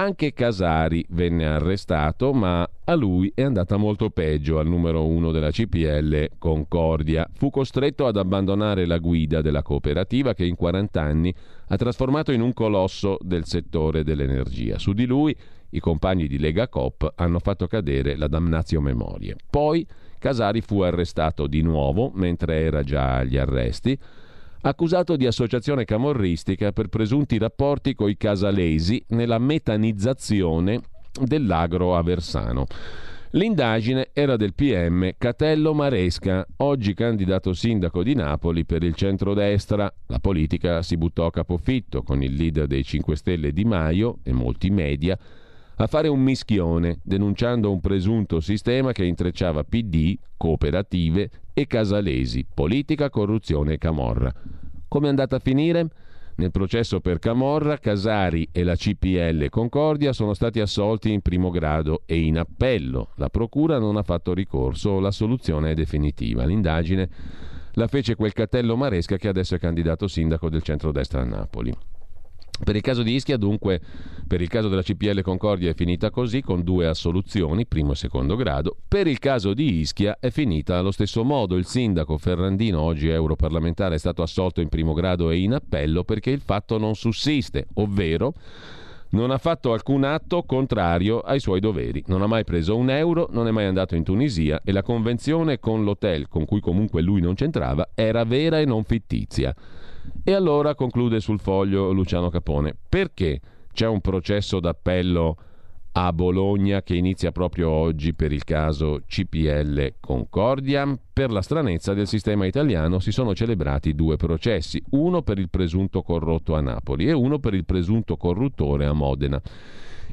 Anche Casari venne arrestato, ma a lui è andata molto peggio, al numero 1 della CPL Concordia. Fu costretto ad abbandonare la guida della cooperativa che in 40 anni ha trasformato in un colosso del settore dell'energia. Su di lui i compagni di Lega Coop hanno fatto cadere la damnatio memoriae. Poi Casari fu arrestato di nuovo, mentre era già agli arresti, accusato di associazione camorristica per presunti rapporti coi casalesi nella metanizzazione dell'agro aversano. L'indagine era del PM Catello Maresca, oggi candidato sindaco di Napoli per il centrodestra. La politica si buttò a capofitto con il leader dei 5 Stelle Di Maio e molti media a fare un mischione, denunciando un presunto sistema che intrecciava PD, cooperative e casalesi, politica, corruzione e camorra. Come è andata a finire? Nel processo per camorra, Casari e la CPL Concordia sono stati assolti in primo grado e in appello. La procura non ha fatto ricorso, la soluzione è definitiva. L'indagine la fece quel Catello Maresca che adesso è candidato sindaco del centrodestra a Napoli. Per il caso di Ischia, dunque, per il caso della CPL Concordia è finita così, con 2 assoluzioni, primo e secondo grado. Per il caso di Ischia è finita allo stesso modo. Il sindaco Ferrandino, oggi europarlamentare, è stato assolto in primo grado e in appello perché il fatto non sussiste, ovvero non ha fatto alcun atto contrario ai suoi doveri. Non ha mai preso un euro, non è mai andato in Tunisia e la convenzione con l'hotel, con cui comunque lui non c'entrava, era vera e non fittizia. E allora, conclude sul Foglio Luciano Capone, perché c'è un processo d'appello a Bologna che inizia proprio oggi per il caso CPL Concordia? Per la stranezza del sistema italiano si sono celebrati 2 processi, uno per il presunto corrotto a Napoli e uno per il presunto corruttore a Modena.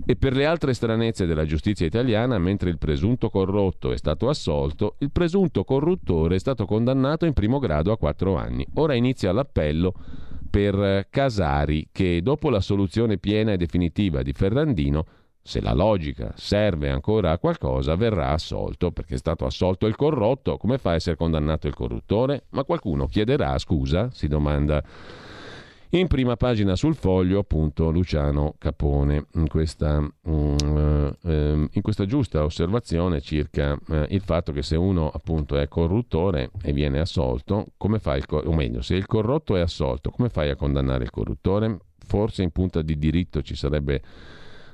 E per le altre stranezze della giustizia italiana, mentre il presunto corrotto è stato assolto, il presunto corruttore è stato condannato in primo grado a 4 anni. Ora inizia l'appello per Casari, che dopo la soluzione piena e definitiva di Ferrandino, se la logica serve ancora a qualcosa, verrà assolto, perché è stato assolto il corrotto. Come fa a essere condannato il corruttore? Ma qualcuno chiederà scusa? Si domanda. In prima pagina sul Foglio, appunto, Luciano Capone, in questa giusta osservazione circa il fatto che se uno, appunto, è corruttore e viene assolto, come fa se il corrotto è assolto, come fai a condannare il corruttore? Forse in punta di diritto ci sarebbe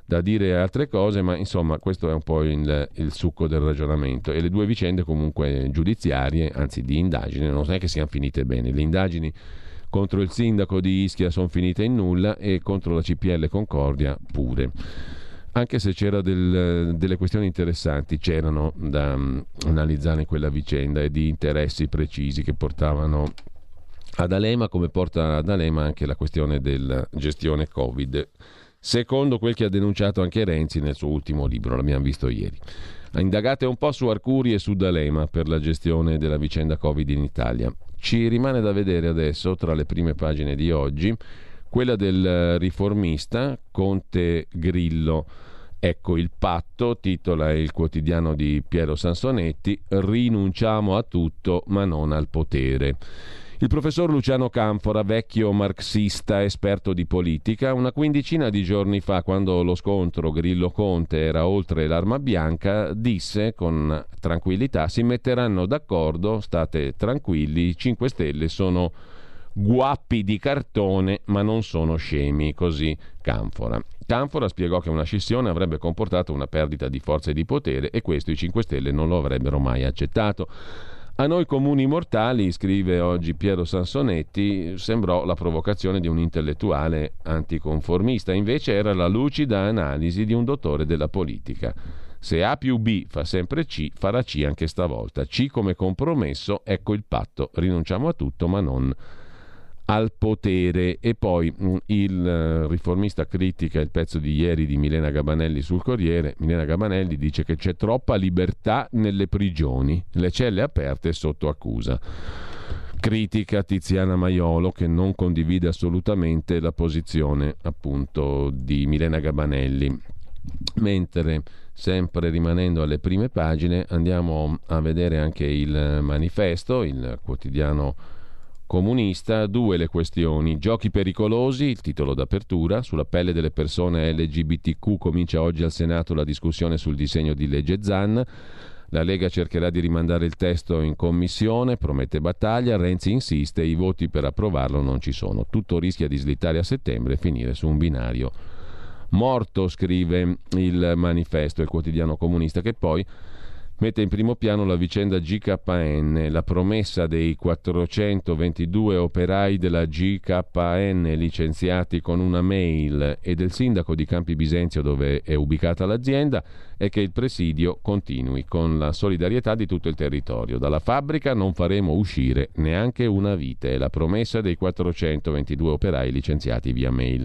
da dire altre cose, ma insomma questo è un po' il succo del ragionamento. E le 2 vicende comunque giudiziarie, anzi di indagine, non è che siano finite bene. Le indagini contro il sindaco di Ischia sono finite in nulla e contro la CPL Concordia pure. Anche se c'era delle questioni interessanti, c'erano da analizzare in quella vicenda, e di interessi precisi che portavano ad Alema, come porta ad Alema anche la questione della gestione Covid, secondo quel che ha denunciato anche Renzi nel suo ultimo libro, l'abbiamo visto ieri. Indagate un po' su Arcuri e su D'Alema per la gestione della vicenda Covid in Italia. Ci rimane da vedere adesso, tra le prime pagine di oggi, quella del Riformista, Conte Grillo. Ecco il patto, titola il quotidiano di Piero Sansonetti, rinunciamo a tutto ma non al potere. Il professor Luciano Canfora, vecchio marxista, esperto di politica, una quindicina di giorni fa, quando lo scontro Grillo-Conte era oltre l'arma bianca, disse con tranquillità: si metteranno d'accordo, state tranquilli, 5 Stelle sono guappi di cartone ma non sono scemi, così Canfora. Canfora spiegò che una scissione avrebbe comportato una perdita di forza e di potere, e questo i 5 Stelle non lo avrebbero mai accettato. A noi comuni mortali, scrive oggi Piero Sansonetti, sembrò la provocazione di un intellettuale anticonformista, invece era la lucida analisi di un dottore della politica. Se A più B fa sempre C, farà C anche stavolta. C come compromesso, ecco il patto, rinunciamo a tutto ma non al potere. E poi il Riformista critica il pezzo di ieri di Milena Gabanelli sul Corriere. Milena Gabanelli dice che c'è troppa libertà nelle prigioni, le celle aperte sotto accusa. Critica Tiziana Maiolo, che non condivide assolutamente la posizione, appunto, di Milena Gabanelli. Mentre, sempre rimanendo alle prime pagine, andiamo a vedere anche il Manifesto, il quotidiano comunista, due le questioni. Giochi pericolosi, il titolo d'apertura, sulla pelle delle persone LGBTQ comincia oggi al Senato la discussione sul disegno di legge Zan. La Lega cercherà di rimandare il testo in commissione, promette battaglia, Renzi insiste, i voti per approvarlo non ci sono. Tutto rischia di slittare a settembre e finire su un binario morto, scrive il Manifesto, il quotidiano comunista, che poi mette in primo piano la vicenda GKN, la promessa dei 422 operai della GKN licenziati con una mail e del sindaco di Campi Bisenzio, dove è ubicata l'azienda, è che il presidio continui con la solidarietà di tutto il territorio. Dalla fabbrica non faremo uscire neanche una vite, è la promessa dei 422 operai licenziati via mail.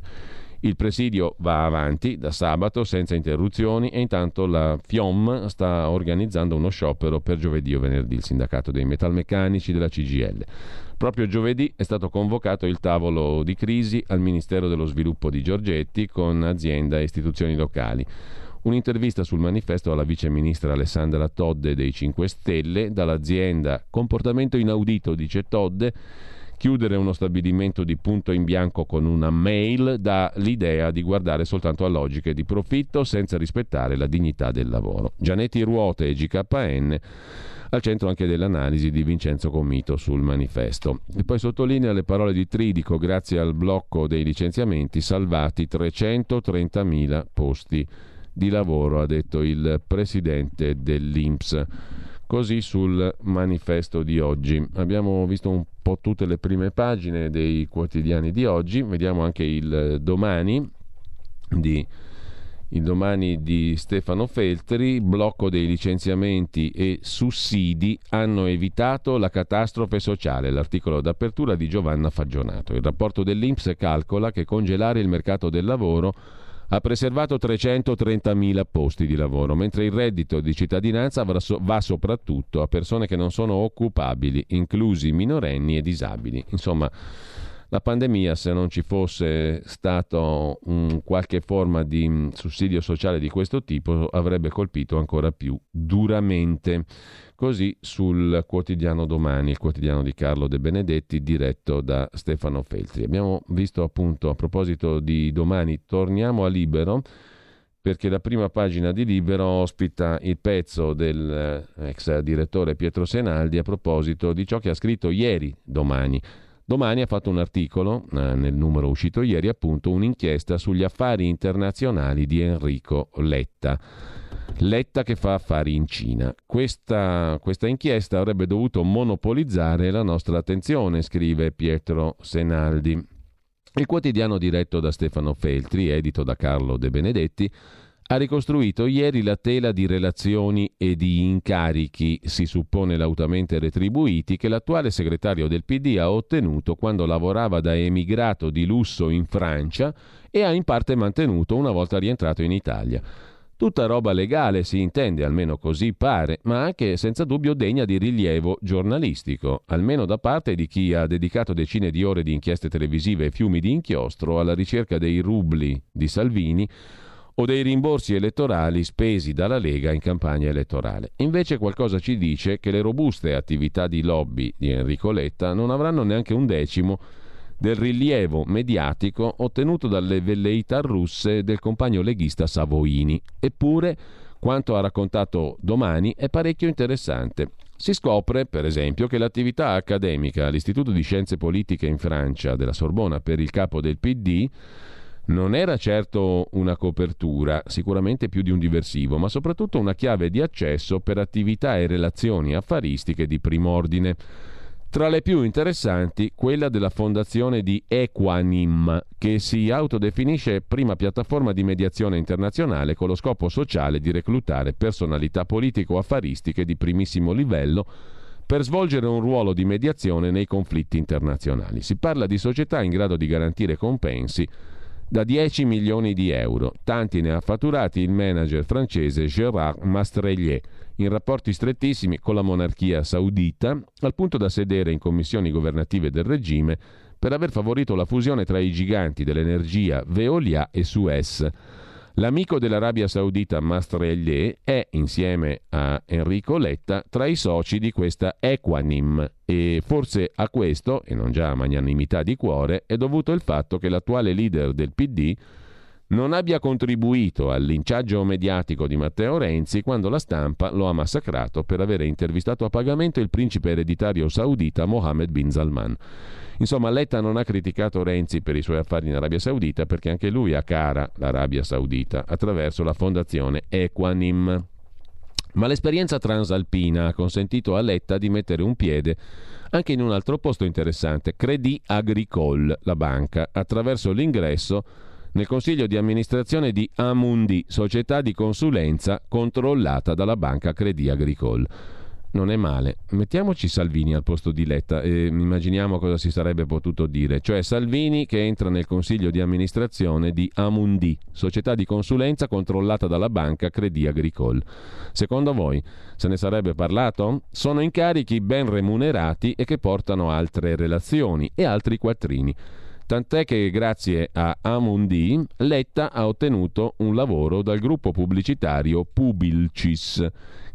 Il presidio va avanti da sabato senza interruzioni e intanto la FIOM sta organizzando uno sciopero per giovedì o venerdì, il sindacato dei metalmeccanici della CGIL. Proprio giovedì è stato convocato il tavolo di crisi al Ministero dello Sviluppo di Giorgetti con azienda e istituzioni locali. Un'intervista sul Manifesto alla vice ministra Alessandra Todde dei 5 Stelle dall'azienda. Comportamento inaudito, dice Todde. Chiudere uno stabilimento di punto in bianco con una mail dà l'idea di guardare soltanto a logiche di profitto senza rispettare la dignità del lavoro. Gianetti Ruote e GKN al centro anche dell'analisi di Vincenzo Comito sul Manifesto. E poi sottolinea le parole di Tridico: grazie al blocco dei licenziamenti salvati 330.000 posti di lavoro, ha detto il presidente dell'INPS. Così sul Manifesto di oggi. Abbiamo visto un po' tutte le prime pagine dei quotidiani di oggi, vediamo anche il domani di Stefano Feltri. Blocco dei licenziamenti e sussidi hanno evitato la catastrofe sociale, l'articolo d'apertura di Giovanna Fagionato. Il rapporto dell'INPS calcola che congelare il mercato del lavoro ha preservato 330.000 posti di lavoro, mentre il reddito di cittadinanza va soprattutto a persone che non sono occupabili, inclusi minorenni e disabili. Insomma, la pandemia, se non ci fosse stato qualche forma di sussidio sociale di questo tipo, avrebbe colpito ancora più duramente. Così sul quotidiano Domani, il quotidiano di Carlo De Benedetti, diretto da Stefano Feltri. Abbiamo visto appunto, a proposito di Domani, torniamo a Libero, perché la prima pagina di Libero ospita il pezzo dell'ex direttore Pietro Senaldi a proposito di ciò che ha scritto ieri Domani. Domani ha fatto un articolo, nel numero uscito ieri appunto, un'inchiesta sugli affari internazionali di Enrico Letta. Letta che fa affari in Cina. Questa inchiesta avrebbe dovuto monopolizzare la nostra attenzione, scrive Pietro Senaldi. Il quotidiano diretto da Stefano Feltri, edito da Carlo De Benedetti, ha ricostruito ieri la tela di relazioni e di incarichi, si suppone lautamente retribuiti, che l'attuale segretario del PD ha ottenuto quando lavorava da emigrato di lusso in Francia e ha in parte mantenuto una volta rientrato in Italia. Tutta roba legale, si intende, almeno così pare, ma anche senza dubbio degna di rilievo giornalistico, almeno da parte di chi ha dedicato decine di ore di inchieste televisive e fiumi di inchiostro alla ricerca dei rubli di Salvini o dei rimborsi elettorali spesi dalla Lega in campagna elettorale. Invece qualcosa ci dice che le robuste attività di lobby di Enrico Letta non avranno neanche un decimo del rilievo mediatico ottenuto dalle velleità russe del compagno leghista Savoini. Eppure, quanto ha raccontato Domani è parecchio interessante. Si scopre, per esempio, che l'attività accademica all'Istituto di Scienze Politiche in Francia della Sorbona per il capo del PD non era certo una copertura, sicuramente più di un diversivo, ma soprattutto una chiave di accesso per attività e relazioni affaristiche di prim'ordine. Tra le più interessanti, quella della fondazione di Equanim, che si autodefinisce prima piattaforma di mediazione internazionale con lo scopo sociale di reclutare personalità politico-affaristiche di primissimo livello per svolgere un ruolo di mediazione nei conflitti internazionali. Si parla di società in grado di garantire compensi da 10 milioni di euro. Tanti ne ha fatturati il manager francese Gérard Mastrelier, in rapporti strettissimi con la monarchia saudita, al punto da sedere in commissioni governative del regime per aver favorito la fusione tra i giganti dell'energia Veolia e Suez. L'amico dell'Arabia Saudita Mastroianni è, insieme a Enrico Letta, tra i soci di questa Equanim, e forse a questo, e non già a magnanimità di cuore, è dovuto il fatto che l'attuale leader del PD non abbia contribuito al linciaggio mediatico di Matteo Renzi quando la stampa lo ha massacrato per avere intervistato a pagamento il principe ereditario saudita Mohammed bin Salman. Insomma, Letta non ha criticato Renzi per i suoi affari in Arabia Saudita perché anche lui ha cara l'Arabia Saudita attraverso la fondazione Equanim. Ma l'esperienza transalpina ha consentito a Letta di mettere un piede anche in un altro posto interessante, Crédit Agricole, la banca, attraverso l'ingresso nel consiglio di amministrazione di Amundi, società di consulenza controllata dalla banca Crédit Agricole. Non è male. Mettiamoci Salvini al posto di Letta e immaginiamo cosa si sarebbe potuto dire, cioè Salvini che entra nel consiglio di amministrazione di Amundi, società di consulenza controllata dalla banca Crédit Agricole. Secondo voi se ne sarebbe parlato? Sono incarichi ben remunerati e che portano altre relazioni e altri quattrini. Tant'è che grazie a Amundi Letta ha ottenuto un lavoro dal gruppo pubblicitario Publicis,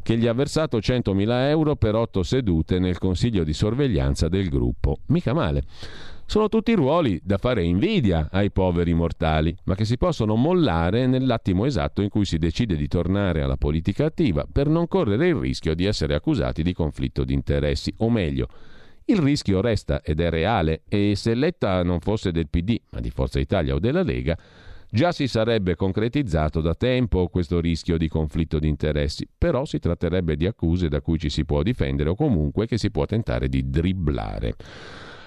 che gli ha versato 100.000 euro per 8 sedute nel consiglio di sorveglianza del gruppo. Mica male. Sono tutti ruoli da fare invidia ai poveri mortali, ma che si possono mollare nell'attimo esatto in cui si decide di tornare alla politica attiva per non correre il rischio di essere accusati di conflitto di interessi, o meglio, il rischio resta ed è reale, e se Letta non fosse del PD, ma di Forza Italia o della Lega, già si sarebbe concretizzato da tempo questo rischio di conflitto di interessi, però si tratterebbe di accuse da cui ci si può difendere o comunque che si può tentare di dribblare.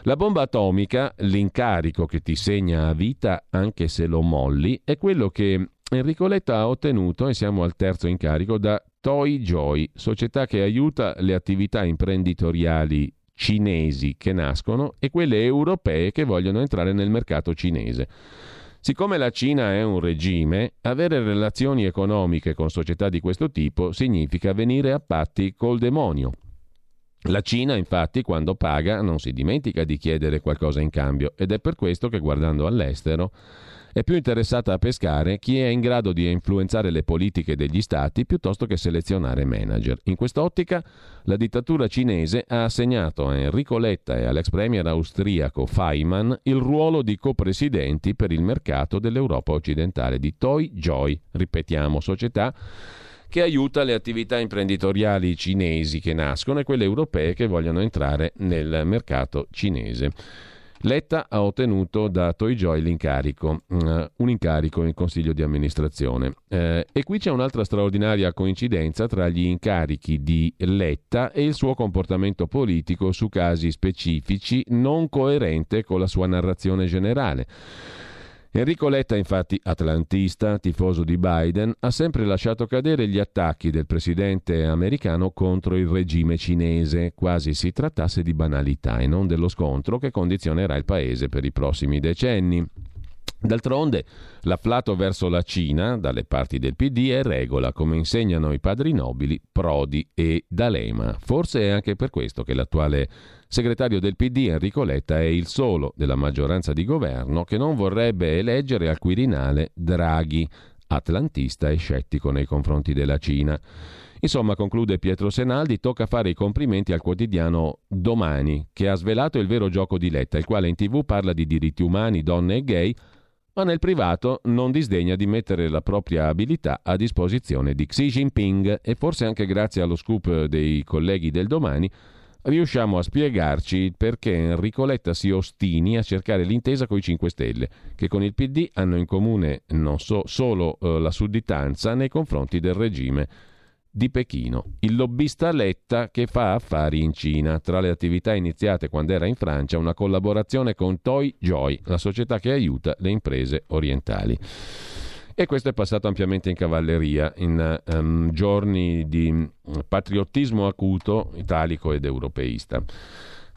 La bomba atomica, l'incarico che ti segna a vita anche se lo molli, è quello che Enrico Letta ha ottenuto, e siamo al terzo incarico, da Toy Joy, società che aiuta le attività imprenditoriali cinesi che nascono e quelle europee che vogliono entrare nel mercato cinese. Siccome la Cina è un regime, avere relazioni economiche con società di questo tipo significa venire a patti col demonio. La Cina, infatti, quando paga non si dimentica di chiedere qualcosa in cambio, ed è per questo che, guardando all'estero, è più interessata a pescare chi è in grado di influenzare le politiche degli stati piuttosto che selezionare manager. In quest'ottica la dittatura cinese ha assegnato a Enrico Letta e all'ex premier austriaco Faymann il ruolo di copresidenti per il mercato dell'Europa occidentale di Toy Joy, ripetiamo, società che aiuta le attività imprenditoriali cinesi che nascono e quelle europee che vogliono entrare nel mercato cinese. Letta ha ottenuto da Toy Joy l'incarico, un incarico nel consiglio di amministrazione. E qui c'è un'altra straordinaria coincidenza tra gli incarichi di Letta e il suo comportamento politico su casi specifici non coerente con la sua narrazione generale. Enrico Letta, infatti, atlantista, tifoso di Biden, ha sempre lasciato cadere gli attacchi del presidente americano contro il regime cinese, quasi si trattasse di banalità e non dello scontro che condizionerà il paese per i prossimi decenni. D'altronde, l'afflato verso la Cina, dalle parti del PD, è regola, come insegnano i padri nobili Prodi e D'Alema. Forse è anche per questo che l'attuale segretario del PD, Enrico Letta, è il solo della maggioranza di governo che non vorrebbe eleggere al Quirinale Draghi, atlantista e scettico nei confronti della Cina. Insomma, conclude Pietro Senaldi, tocca fare i complimenti al quotidiano Domani, che ha svelato il vero gioco di Letta, il quale in TV parla di diritti umani, donne e gay, ma nel privato non disdegna di mettere la propria abilità a disposizione di Xi Jinping, e forse anche grazie allo scoop dei colleghi del Domani riusciamo a spiegarci perché Enrico Letta si ostini a cercare l'intesa coi 5 Stelle, che con il PD hanno in comune non solo la sudditanza nei confronti del regime di Pechino. Il lobbista Letta che fa affari in Cina. Tra le attività iniziate quando era in Francia, una collaborazione con Toy Joy, la società che aiuta le imprese orientali. E questo è passato ampiamente in cavalleria in giorni di patriottismo acuto italico ed europeista.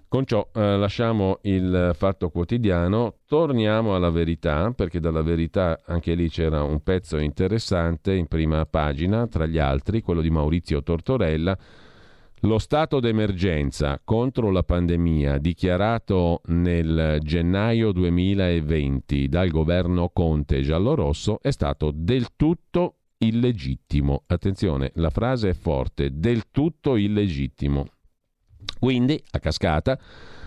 Con ciò lasciamo il Fatto Quotidiano, torniamo alla Verità, perché dalla Verità anche lì c'era un pezzo interessante in prima pagina, tra gli altri quello di Maurizio Tortorella, Lo stato d'emergenza contro la pandemia dichiarato nel gennaio 2020 dal governo Conte giallorosso è stato del tutto illegittimo. Attenzione, la frase è forte, del tutto illegittimo. Quindi, a cascata,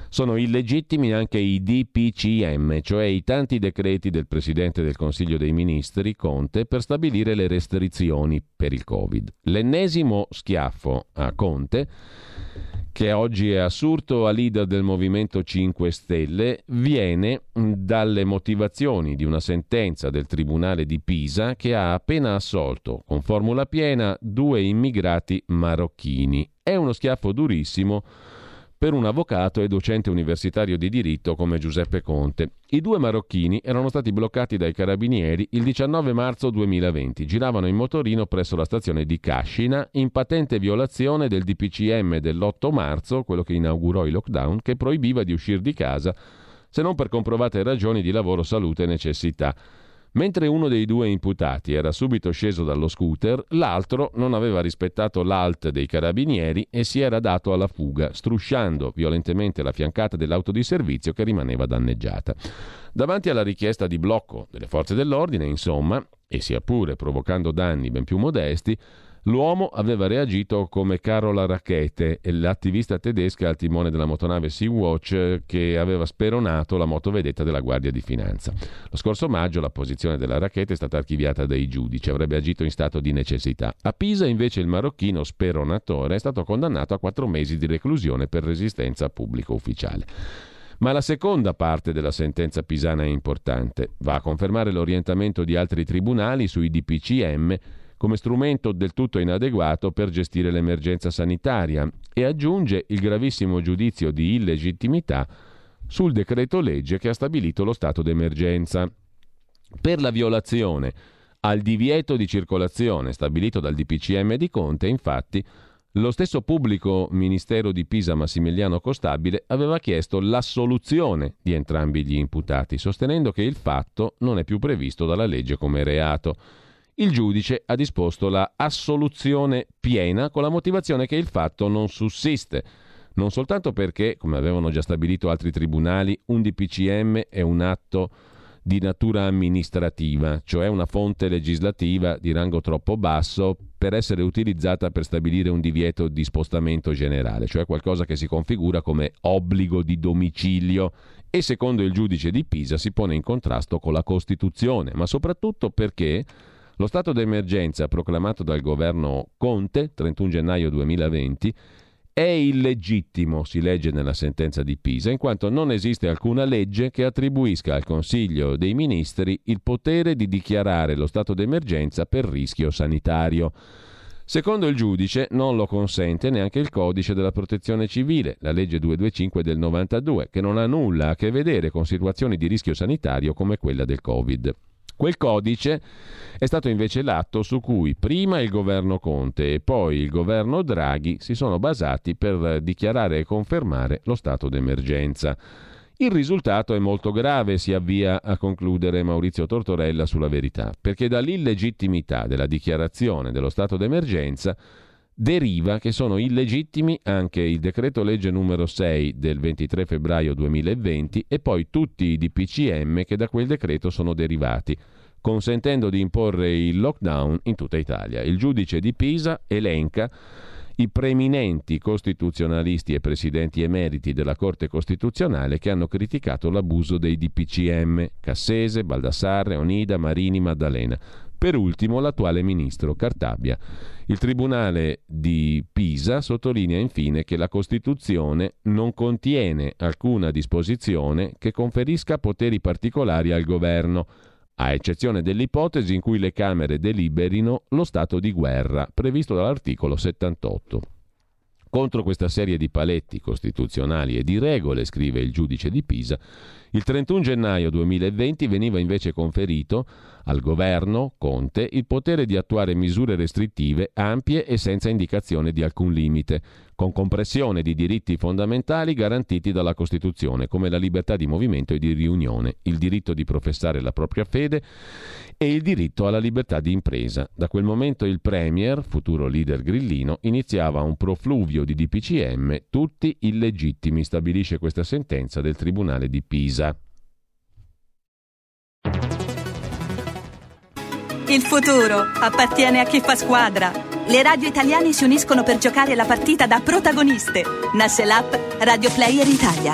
sono illegittimi anche i DPCM, cioè i tanti decreti del Presidente del Consiglio dei Ministri, Conte, per stabilire le restrizioni per il Covid. L'ennesimo schiaffo a Conte, che oggi è assurdo a leader del Movimento 5 Stelle, viene dalle motivazioni di una sentenza del Tribunale di Pisa che ha appena assolto, con formula piena, 2 immigrati marocchini. È uno schiaffo durissimo per un avvocato e docente universitario di diritto come Giuseppe Conte. I 2 marocchini erano stati bloccati dai carabinieri il 19 marzo 2020. Giravano in motorino presso la stazione di Cascina in patente violazione del DPCM dell'8 marzo, quello che inaugurò il lockdown, che proibiva di uscire di casa se non per comprovate ragioni di lavoro, salute e necessità. Mentre uno dei 2 imputati era subito sceso dallo scooter, l'altro non aveva rispettato l'alt dei carabinieri e si era dato alla fuga, strusciando violentemente la fiancata dell'auto di servizio che rimaneva danneggiata. Davanti alla richiesta di blocco delle forze dell'ordine, insomma, e sia pure provocando danni ben più modesti, l'uomo aveva reagito come Carola Rackete, l'attivista tedesca al timone della motonave Sea-Watch che aveva speronato la motovedetta della Guardia di Finanza. Lo scorso maggio la posizione della Rackete è stata archiviata dai giudici, avrebbe agito in stato di necessità. A Pisa invece il marocchino speronatore è stato condannato a 4 mesi di reclusione per resistenza a pubblico ufficiale. Ma la seconda parte della sentenza pisana è importante, va a confermare l'orientamento di altri tribunali sui DPCM come strumento del tutto inadeguato per gestire l'emergenza sanitaria e aggiunge il gravissimo giudizio di illegittimità sul decreto legge che ha stabilito lo stato d'emergenza. Per la violazione al divieto di circolazione stabilito dal DPCM di Conte, infatti, lo stesso pubblico ministero di Pisa Massimiliano Costabile aveva chiesto l'assoluzione di entrambi gli imputati, sostenendo che il fatto non è più previsto dalla legge come reato. Il giudice ha disposto la assoluzione piena con la motivazione che il fatto non sussiste, non soltanto perché, come avevano già stabilito altri tribunali, un DPCM è un atto di natura amministrativa, cioè una fonte legislativa di rango troppo basso per essere utilizzata per stabilire un divieto di spostamento generale, cioè qualcosa che si configura come obbligo di domicilio e secondo il giudice di Pisa si pone in contrasto con la Costituzione, ma soprattutto perché lo stato d'emergenza proclamato dal governo Conte, 31 gennaio 2020, è illegittimo, si legge nella sentenza di Pisa, in quanto non esiste alcuna legge che attribuisca al Consiglio dei Ministri il potere di dichiarare lo stato d'emergenza per rischio sanitario. Secondo il giudice non lo consente neanche il codice della protezione civile, la legge 225 del 92, che non ha nulla a che vedere con situazioni di rischio sanitario come quella del Covid. Quel codice è stato invece l'atto su cui prima il governo Conte e poi il governo Draghi si sono basati per dichiarare e confermare lo stato d'emergenza. Il risultato è molto grave, si avvia a concludere Maurizio Tortorella sulla Verità, perché dall'illegittimità della dichiarazione dello stato d'emergenza deriva che sono illegittimi anche il decreto legge numero 6 del 23 febbraio 2020 e poi tutti i DPCM che da quel decreto sono derivati, consentendo di imporre il lockdown in tutta Italia. Il giudice di Pisa elenca i preminenti costituzionalisti e presidenti emeriti della Corte Costituzionale che hanno criticato l'abuso dei DPCM: Cassese, Baldassarre, Onida, Marini, Maddalena. Per ultimo l'attuale ministro Cartabia. Il Tribunale di Pisa sottolinea infine che la Costituzione non contiene alcuna disposizione che conferisca poteri particolari al governo, a eccezione dell'ipotesi in cui le Camere deliberino lo stato di guerra, previsto dall'articolo 78. Contro questa serie di paletti costituzionali e di regole, scrive il giudice di Pisa, Il 31 gennaio 2020 veniva invece conferito al governo Conte il potere di attuare misure restrittive ampie e senza indicazione di alcun limite, con compressione di diritti fondamentali garantiti dalla Costituzione, come la libertà di movimento e di riunione, il diritto di professare la propria fede e il diritto alla libertà di impresa. Da quel momento il Premier, futuro leader grillino, iniziava un profluvio di DPCM, tutti illegittimi, stabilisce questa sentenza del Tribunale di Pisa. Il futuro appartiene a chi fa squadra. Le radio italiane si uniscono per giocare la partita da protagoniste. Nasce l'app Radio Player Italia.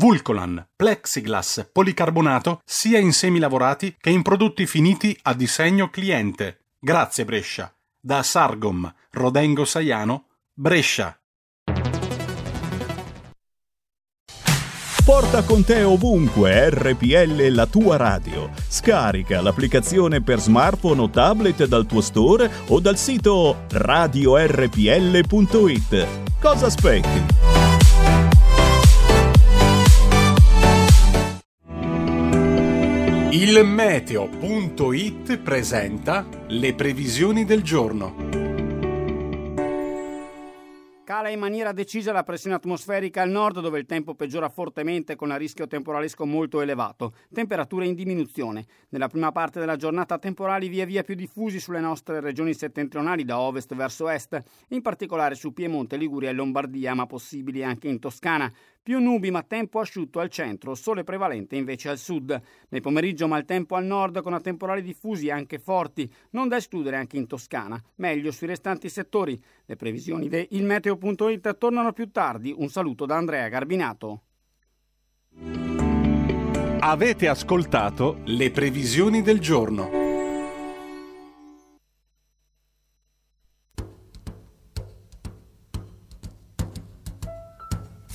Vulcolan, plexiglass, policarbonato, sia in semilavorati che in prodotti finiti a disegno cliente. Grazie Brescia. Da Sargom, Rodengo Saiano, Brescia. Porta con te ovunque RPL, la tua radio. Scarica l'applicazione per smartphone o tablet dal tuo store o dal sito radiorpl.it. Cosa aspetti? Il Meteo.it presenta le previsioni del giorno. Cala in maniera decisa la pressione atmosferica al nord, dove il tempo peggiora fortemente con un rischio temporalesco molto elevato. Temperature in diminuzione. Nella prima parte della giornata temporali via via più diffusi sulle nostre regioni settentrionali da ovest verso est, in particolare su Piemonte, Liguria e Lombardia, ma possibili anche in Toscana. Più nubi ma tempo asciutto al centro, sole prevalente invece al sud. Nel pomeriggio maltempo al nord con temporali diffusi anche forti, non da escludere anche in Toscana, meglio sui restanti settori. Le previsioni di Il Meteo.it tornano più tardi. Un saluto da Andrea Garbinato. Avete ascoltato le previsioni del giorno.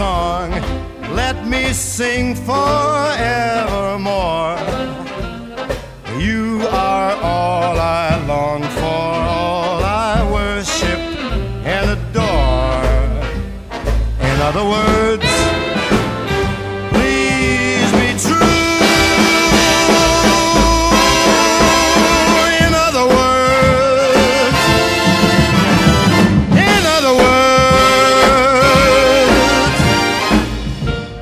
song, let me sing forevermore. You are all I long for, all I worship and adore. In other words, please be true. In other words, in other words,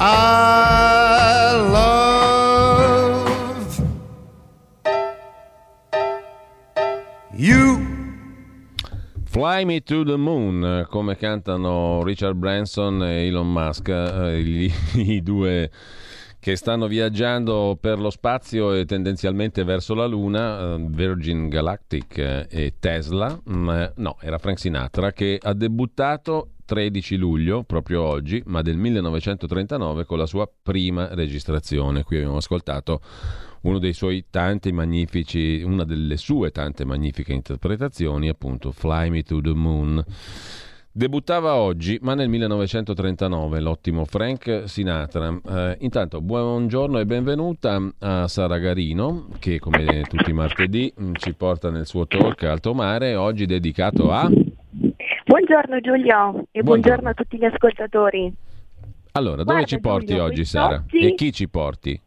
I love you. Fly Me to the Moon, come cantano Richard Branson e Elon Musk, i due che stanno viaggiando per lo spazio e tendenzialmente verso la Luna, Virgin Galactic e Tesla. No, era Frank Sinatra che ha debuttato 13 luglio, proprio oggi, ma del 1939 con la sua prima registrazione. Qui abbiamo ascoltato una delle sue tante magnifiche interpretazioni, appunto Fly Me to the Moon. Debuttava oggi, ma nel 1939, l'ottimo Frank Sinatra. Intanto buongiorno e benvenuta a Sara Garino, che come tutti i martedì ci porta nel suo talk Alto Mare, oggi dedicato a... Buongiorno Giulio e buongiorno a tutti gli ascoltatori. Allora, dove ci porti Giulio, oggi Sara? E chi ci porti?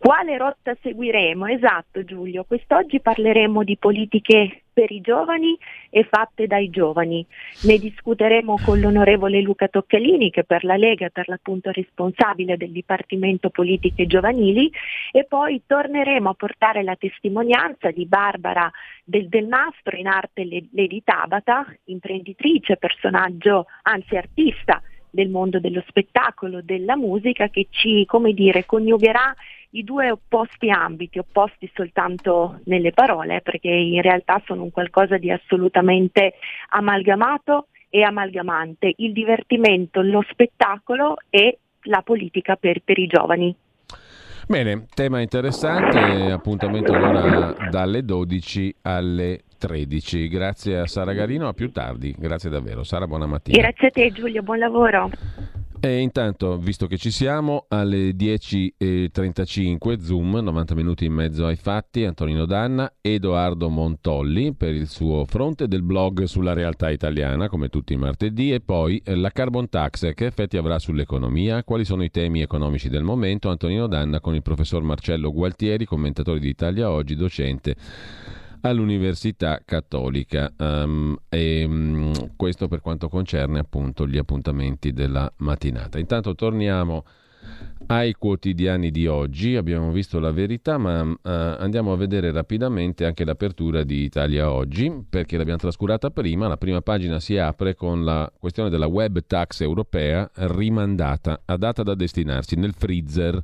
Quale rotta seguiremo? Esatto Giulio, quest'oggi parleremo di politiche per i giovani e fatte dai giovani. Ne discuteremo con l'onorevole Luca Toccalini, che per la Lega per l'appunto è responsabile del Dipartimento Politiche Giovanili, e poi torneremo a portare la testimonianza di Barbara Del Mastro, in arte Lady Tabata, imprenditrice, personaggio, anzi artista del mondo dello spettacolo, della musica, che ci, come dire, coniugherà i due opposti ambiti, opposti soltanto nelle parole, perché in realtà sono un qualcosa di assolutamente amalgamato e amalgamante: il divertimento, lo spettacolo e la politica per i giovani. Bene, tema interessante, appuntamento allora dalle 12 alle 13. Grazie a Sara Garino, a più tardi, grazie davvero. Sara, buona mattina. Grazie a te Giulio, buon lavoro. E intanto, visto che ci siamo, alle 10.35, Zoom, 90 minuti in mezzo ai fatti, Antonino Danna, Edoardo Montolli per il suo fronte del blog sulla realtà italiana, come tutti i martedì, e poi la carbon tax, che effetti avrà sull'economia, quali sono i temi economici del momento. Antonino Danna con il professor Marcello Gualtieri, commentatore di Italia Oggi, docente all'Università Cattolica. Questo per quanto concerne appunto gli appuntamenti della mattinata. Intanto torniamo ai quotidiani di oggi. Abbiamo visto La Verità, ma andiamo a vedere rapidamente anche l'apertura di Italia Oggi, perché l'abbiamo trascurata prima. La prima pagina si apre con la questione della web tax europea rimandata a data da destinarsi nel freezer.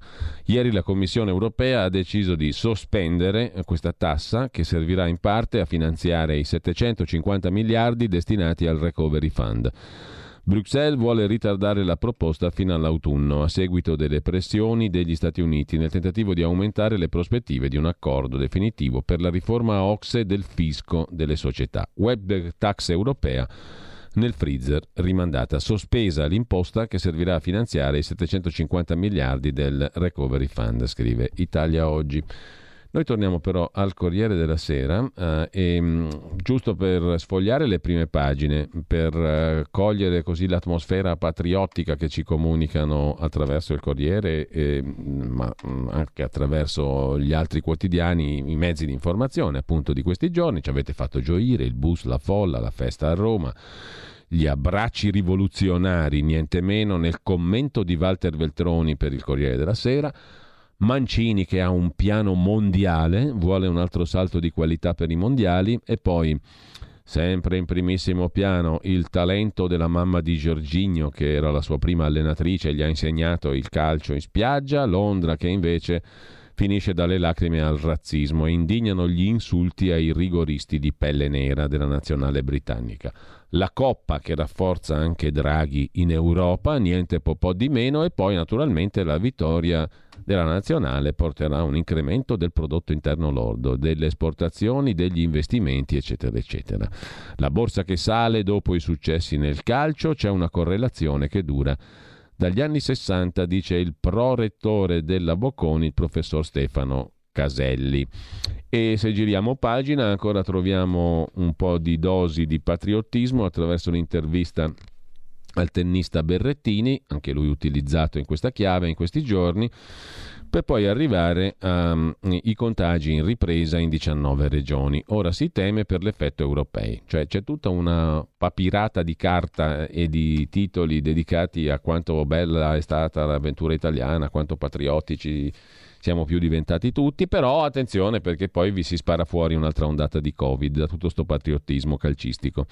Ieri la Commissione europea ha deciso di sospendere questa tassa, che servirà in parte a finanziare i 750 miliardi destinati al Recovery Fund. Bruxelles vuole ritardare la proposta fino all'autunno, a seguito delle pressioni degli Stati Uniti, nel tentativo di aumentare le prospettive di un accordo definitivo per la riforma OCSE del fisco delle società. Web tax europea nel freezer, rimandata, sospesa l'imposta che servirà a finanziare i 750 miliardi del Recovery Fund, scrive Italia Oggi. Noi torniamo però al Corriere della Sera, giusto per sfogliare le prime pagine, per cogliere così l'atmosfera patriottica che ci comunicano attraverso il Corriere, ma anche attraverso gli altri quotidiani, i mezzi di informazione appunto di questi giorni. Ci avete fatto gioire il bus, la folla, la festa a Roma, gli abbracci rivoluzionari, niente meno, nel commento di Walter Veltroni per il Corriere della Sera. Mancini che ha un piano mondiale, vuole un altro salto di qualità per i mondiali, e poi sempre in primissimo piano il talento della mamma di Jorginho, che era la sua prima allenatrice, gli ha insegnato il calcio in spiaggia. Londra che invece finisce dalle lacrime al razzismo, e indignano gli insulti ai rigoristi di pelle nera della nazionale britannica. La Coppa che rafforza anche Draghi in Europa, niente po' di meno, e poi naturalmente la vittoria della nazionale porterà un incremento del prodotto interno lordo, delle esportazioni, degli investimenti, eccetera eccetera. La borsa che sale dopo i successi nel calcio, c'è una correlazione che dura Dagli anni 60, dice il prorettore della Bocconi, il professor Stefano Caselli. E se giriamo pagina ancora troviamo un po' di dosi di patriottismo attraverso l'intervista al tennista Berrettini, anche lui utilizzato in questa chiave in questi giorni, per poi arrivare ai contagi in ripresa in 19 regioni. Ora si teme per l'effetto europeo, cioè c'è tutta una papirata di carta e di titoli dedicati a quanto bella è stata l'avventura italiana, quanto patriottici siamo più diventati tutti, però attenzione perché poi vi si spara fuori un'altra ondata di Covid da tutto sto patriottismo calcistico.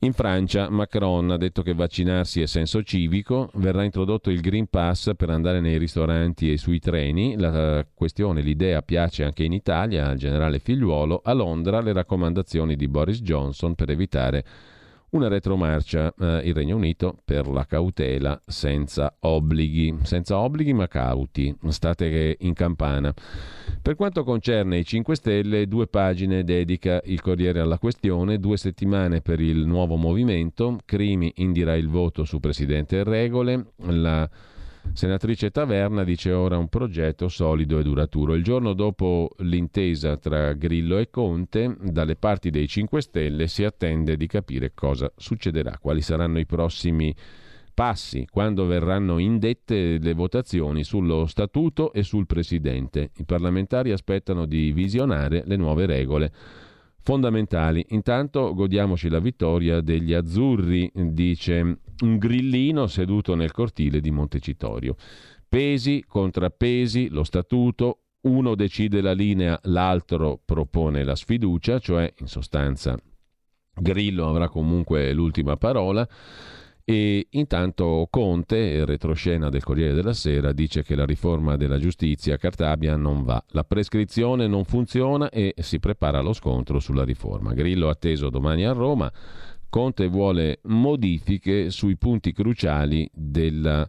In Francia Macron ha detto che vaccinarsi è senso civico, verrà introdotto il Green Pass per andare nei ristoranti e sui treni, la questione, l'idea piace anche in Italia al generale Figliuolo, a Londra le raccomandazioni di Boris Johnson per evitare una retromarcia, il Regno Unito per la cautela senza obblighi ma cauti, state in campana. Per quanto concerne i 5 Stelle, 2 pagine dedica il Corriere alla questione, 2 settimane per il nuovo movimento, Crimi indirà il voto su Presidente e regole, la senatrice Taverna dice ora un progetto solido e duraturo. Il giorno dopo l'intesa tra Grillo e Conte, dalle parti dei 5 Stelle si attende di capire cosa succederà, quali saranno i prossimi passi, quando verranno indette le votazioni sullo statuto e sul presidente. I parlamentari aspettano di visionare le nuove regole fondamentali. Intanto godiamoci la vittoria degli azzurri, dice un grillino seduto nel cortile di Montecitorio. Pesi, contrappesi, lo statuto, uno decide la linea, l'altro propone la sfiducia, cioè in sostanza Grillo avrà comunque l'ultima parola. E intanto Conte, retroscena del Corriere della Sera, dice che la riforma della giustizia Cartabia non va, la prescrizione non funziona e si prepara lo scontro sulla riforma. Grillo atteso domani a Roma, Conte vuole modifiche sui punti cruciali della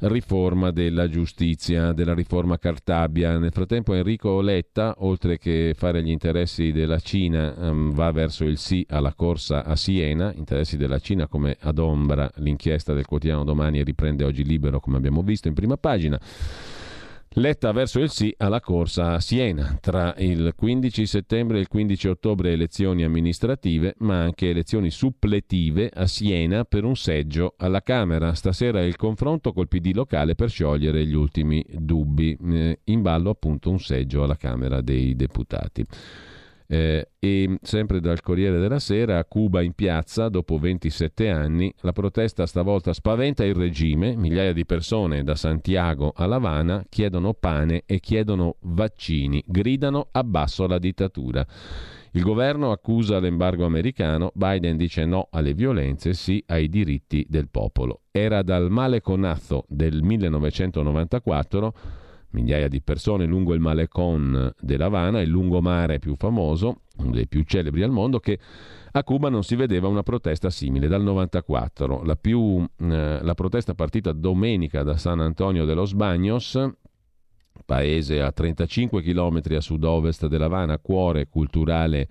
riforma della giustizia, della riforma Cartabia. Nel frattempo Enrico Letta, oltre che fare gli interessi della Cina, va verso il sì alla corsa a Siena, interessi della Cina come adombra l'inchiesta del quotidiano Domani e riprende oggi Libero, come abbiamo visto in prima pagina. Letta verso il sì alla corsa a Siena, tra il 15 settembre e il 15 ottobre elezioni amministrative, ma anche elezioni suppletive a Siena per un seggio alla Camera. Stasera il confronto col PD locale per sciogliere gli ultimi dubbi, in ballo appunto un seggio alla Camera dei Deputati. E sempre dal Corriere della Sera, Cuba in piazza dopo 27 anni, la protesta stavolta spaventa il regime, migliaia di persone da Santiago a L'Avana chiedono pane e chiedono vaccini, gridano abbasso la dittatura. Il governo accusa l'embargo americano, Biden dice no alle violenze, sì ai diritti del popolo. Era dal maleconazo del 1994, migliaia di persone lungo il Malecón dell'Havana, il lungomare più famoso, uno dei più celebri al mondo, che a Cuba non si vedeva una protesta simile dal 94. La protesta partita domenica da San Antonio de los Baños, paese a 35 km a sud-ovest dell'Havana, cuore culturale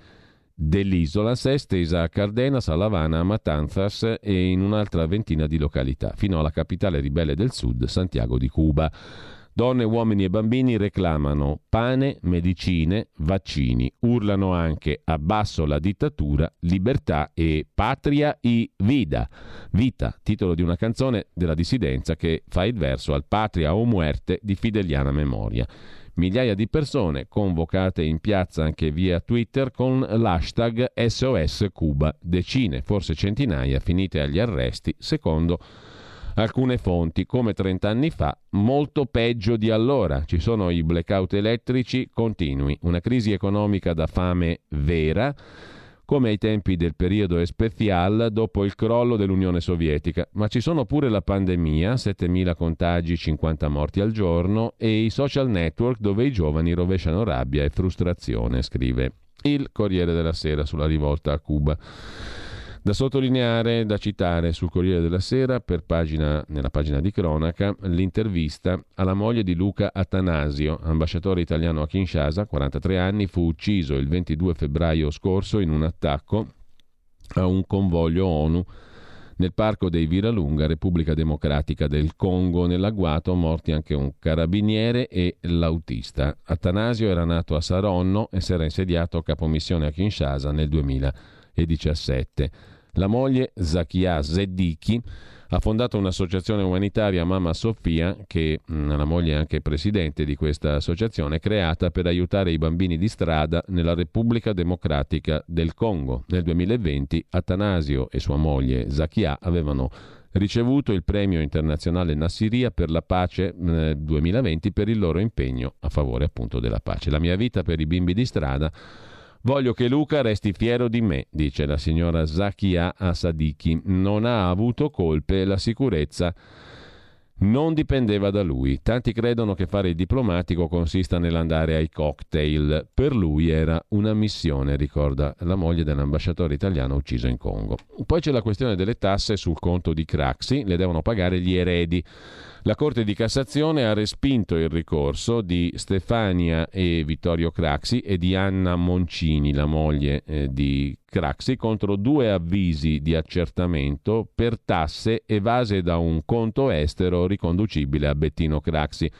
dell'isola, si è estesa a Cardenas, a L'Havana, a Matanzas e in un'altra ventina di località, fino alla capitale ribelle del sud, Santiago di Cuba. Donne, uomini e bambini reclamano pane, medicine, vaccini. Urlano anche abbasso la dittatura, libertà e patria y vida. Vita, titolo di una canzone della dissidenza che fa il verso al Patria o Muerte di Fideliana Memoria. Migliaia di persone convocate in piazza anche via Twitter con l'hashtag SOS Cuba. Decine, forse centinaia, finite agli arresti, secondo alcune fonti, come 30 anni fa, molto peggio di allora. Ci sono i blackout elettrici continui, una crisi economica da fame vera, come ai tempi del periodo especial dopo il crollo dell'Unione Sovietica. Ma ci sono pure la pandemia, 7.000 contagi, 50 morti al giorno, e i social network dove i giovani rovesciano rabbia e frustrazione, scrive il Corriere della Sera sulla rivolta a Cuba. Da sottolineare, da citare sul Corriere della Sera, nella pagina di cronaca, l'intervista alla moglie di Luca Attanasio, ambasciatore italiano a Kinshasa, 43 anni, fu ucciso il 22 febbraio scorso in un attacco a un convoglio ONU Nel parco dei Viralunga, Repubblica Democratica del Congo, nell'agguato morti anche un carabiniere e l'autista. Attanasio era nato a Saronno e si era insediato capomissione a Kinshasa nel 2017. La moglie, Zakia Zeddichi, ha fondato un'associazione umanitaria, Mamma Sofia, che la moglie è anche presidente di questa associazione, creata per aiutare i bambini di strada nella Repubblica Democratica del Congo. Nel 2020 Attanasio e sua moglie Zakia avevano ricevuto il premio internazionale Nassiria per la pace 2020 per il loro impegno a favore appunto della pace. La mia vita per i bimbi di strada. Voglio che Luca resti fiero di me, dice la signora Zakia Asadiki. Non ha avuto colpe, la sicurezza non dipendeva da lui. Tanti credono che fare il diplomatico consista nell'andare ai cocktail. Per lui era una missione, ricorda la moglie dell'ambasciatore italiano ucciso in Congo. Poi c'è la questione delle tasse sul conto di Craxi, le devono pagare gli eredi. La Corte di Cassazione ha respinto il ricorso di Stefania e Vittorio Craxi e di Anna Moncini, la moglie di Craxi, contro due avvisi di accertamento per tasse evase da un conto estero riconducibile a Bettino Craxi.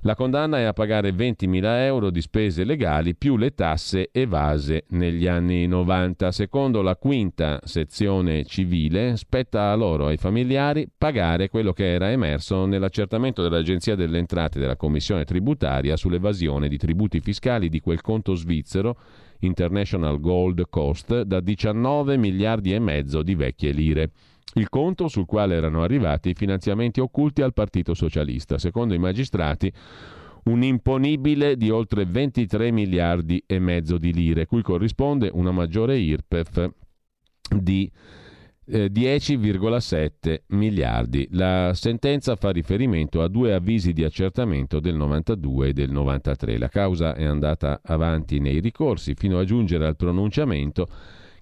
La condanna è a pagare 20.000 euro di spese legali più le tasse evase negli anni 90. Secondo la quinta sezione civile, spetta a loro, ai familiari, pagare quello che era emerso nell'accertamento dell'Agenzia delle Entrate della Commissione Tributaria sull'evasione di tributi fiscali di quel conto svizzero, International Gold Coast, da 19,5 miliardi di vecchie lire. Il conto sul quale erano arrivati i finanziamenti occulti al Partito Socialista, secondo i magistrati un imponibile di oltre 23,5 miliardi di lire, cui corrisponde una maggiore IRPEF di 10,7 miliardi. La sentenza fa riferimento a due avvisi di accertamento del 92 e del 93. La causa è andata avanti nei ricorsi fino a giungere al pronunciamento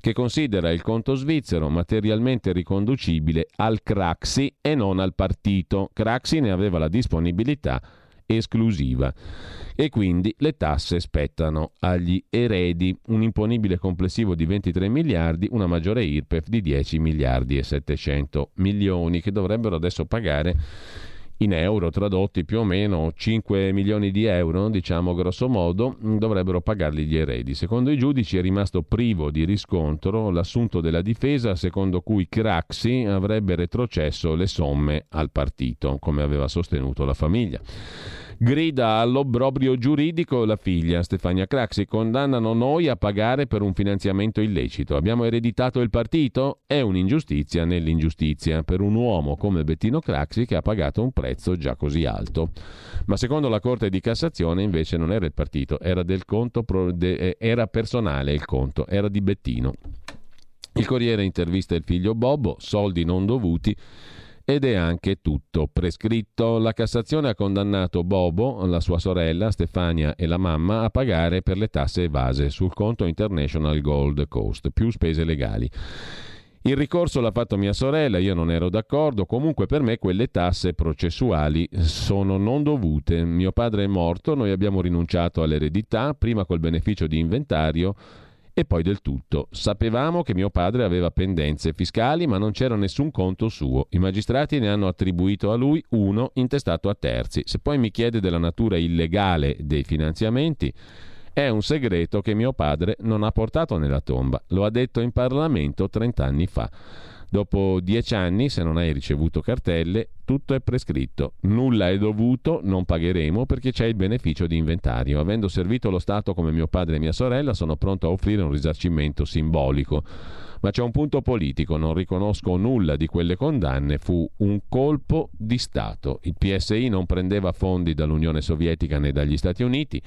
che considera il conto svizzero materialmente riconducibile al Craxi e non al partito. Craxi ne aveva la disponibilità esclusiva e quindi le tasse spettano agli eredi, un imponibile complessivo di 23 miliardi, una maggiore IRPEF di 10 miliardi e 700 milioni che dovrebbero adesso pagare in euro tradotti più o meno 5 milioni di euro, diciamo grosso modo, dovrebbero pagarli gli eredi. Secondo i giudici è rimasto privo di riscontro l'assunto della difesa secondo cui Craxi avrebbe retrocesso le somme al partito, come aveva sostenuto la famiglia. Grida all'obbrobrio giuridico la figlia Stefania Craxi, condannano noi a pagare per un finanziamento illecito. Abbiamo ereditato il partito? È un'ingiustizia nell'ingiustizia per un uomo come Bettino Craxi che ha pagato un prezzo già così alto. Ma secondo la Corte di Cassazione invece non era il partito, era del conto, era personale il conto, era di Bettino. Il Corriere intervista il figlio Bobbo, soldi non dovuti. Ed è anche tutto prescritto. La Cassazione ha condannato Bobo, la sua sorella, Stefania e la mamma a pagare per le tasse evase sul conto International Gold Coast, più spese legali. Il ricorso l'ha fatto mia sorella, io non ero d'accordo, comunque per me quelle tasse processuali sono non dovute. Mio padre è morto, noi abbiamo rinunciato all'eredità, prima col beneficio di inventario, e poi del tutto. Sapevamo che mio padre aveva pendenze fiscali, ma non c'era nessun conto suo. I magistrati ne hanno attribuito a lui uno intestato a terzi. Se poi mi chiede della natura illegale dei finanziamenti, è un segreto che mio padre non ha portato nella tomba. Lo ha detto in Parlamento 30 anni fa. Dopo 10 anni, se non hai ricevuto cartelle, tutto è prescritto. Nulla è dovuto, non pagheremo perché c'è il beneficio di inventario. Avendo servito lo Stato come mio padre e mia sorella, sono pronto a offrire un risarcimento simbolico. Ma c'è un punto politico, non riconosco nulla di quelle condanne, fu un colpo di Stato. Il PSI non prendeva fondi dall'Unione Sovietica né dagli Stati Uniti.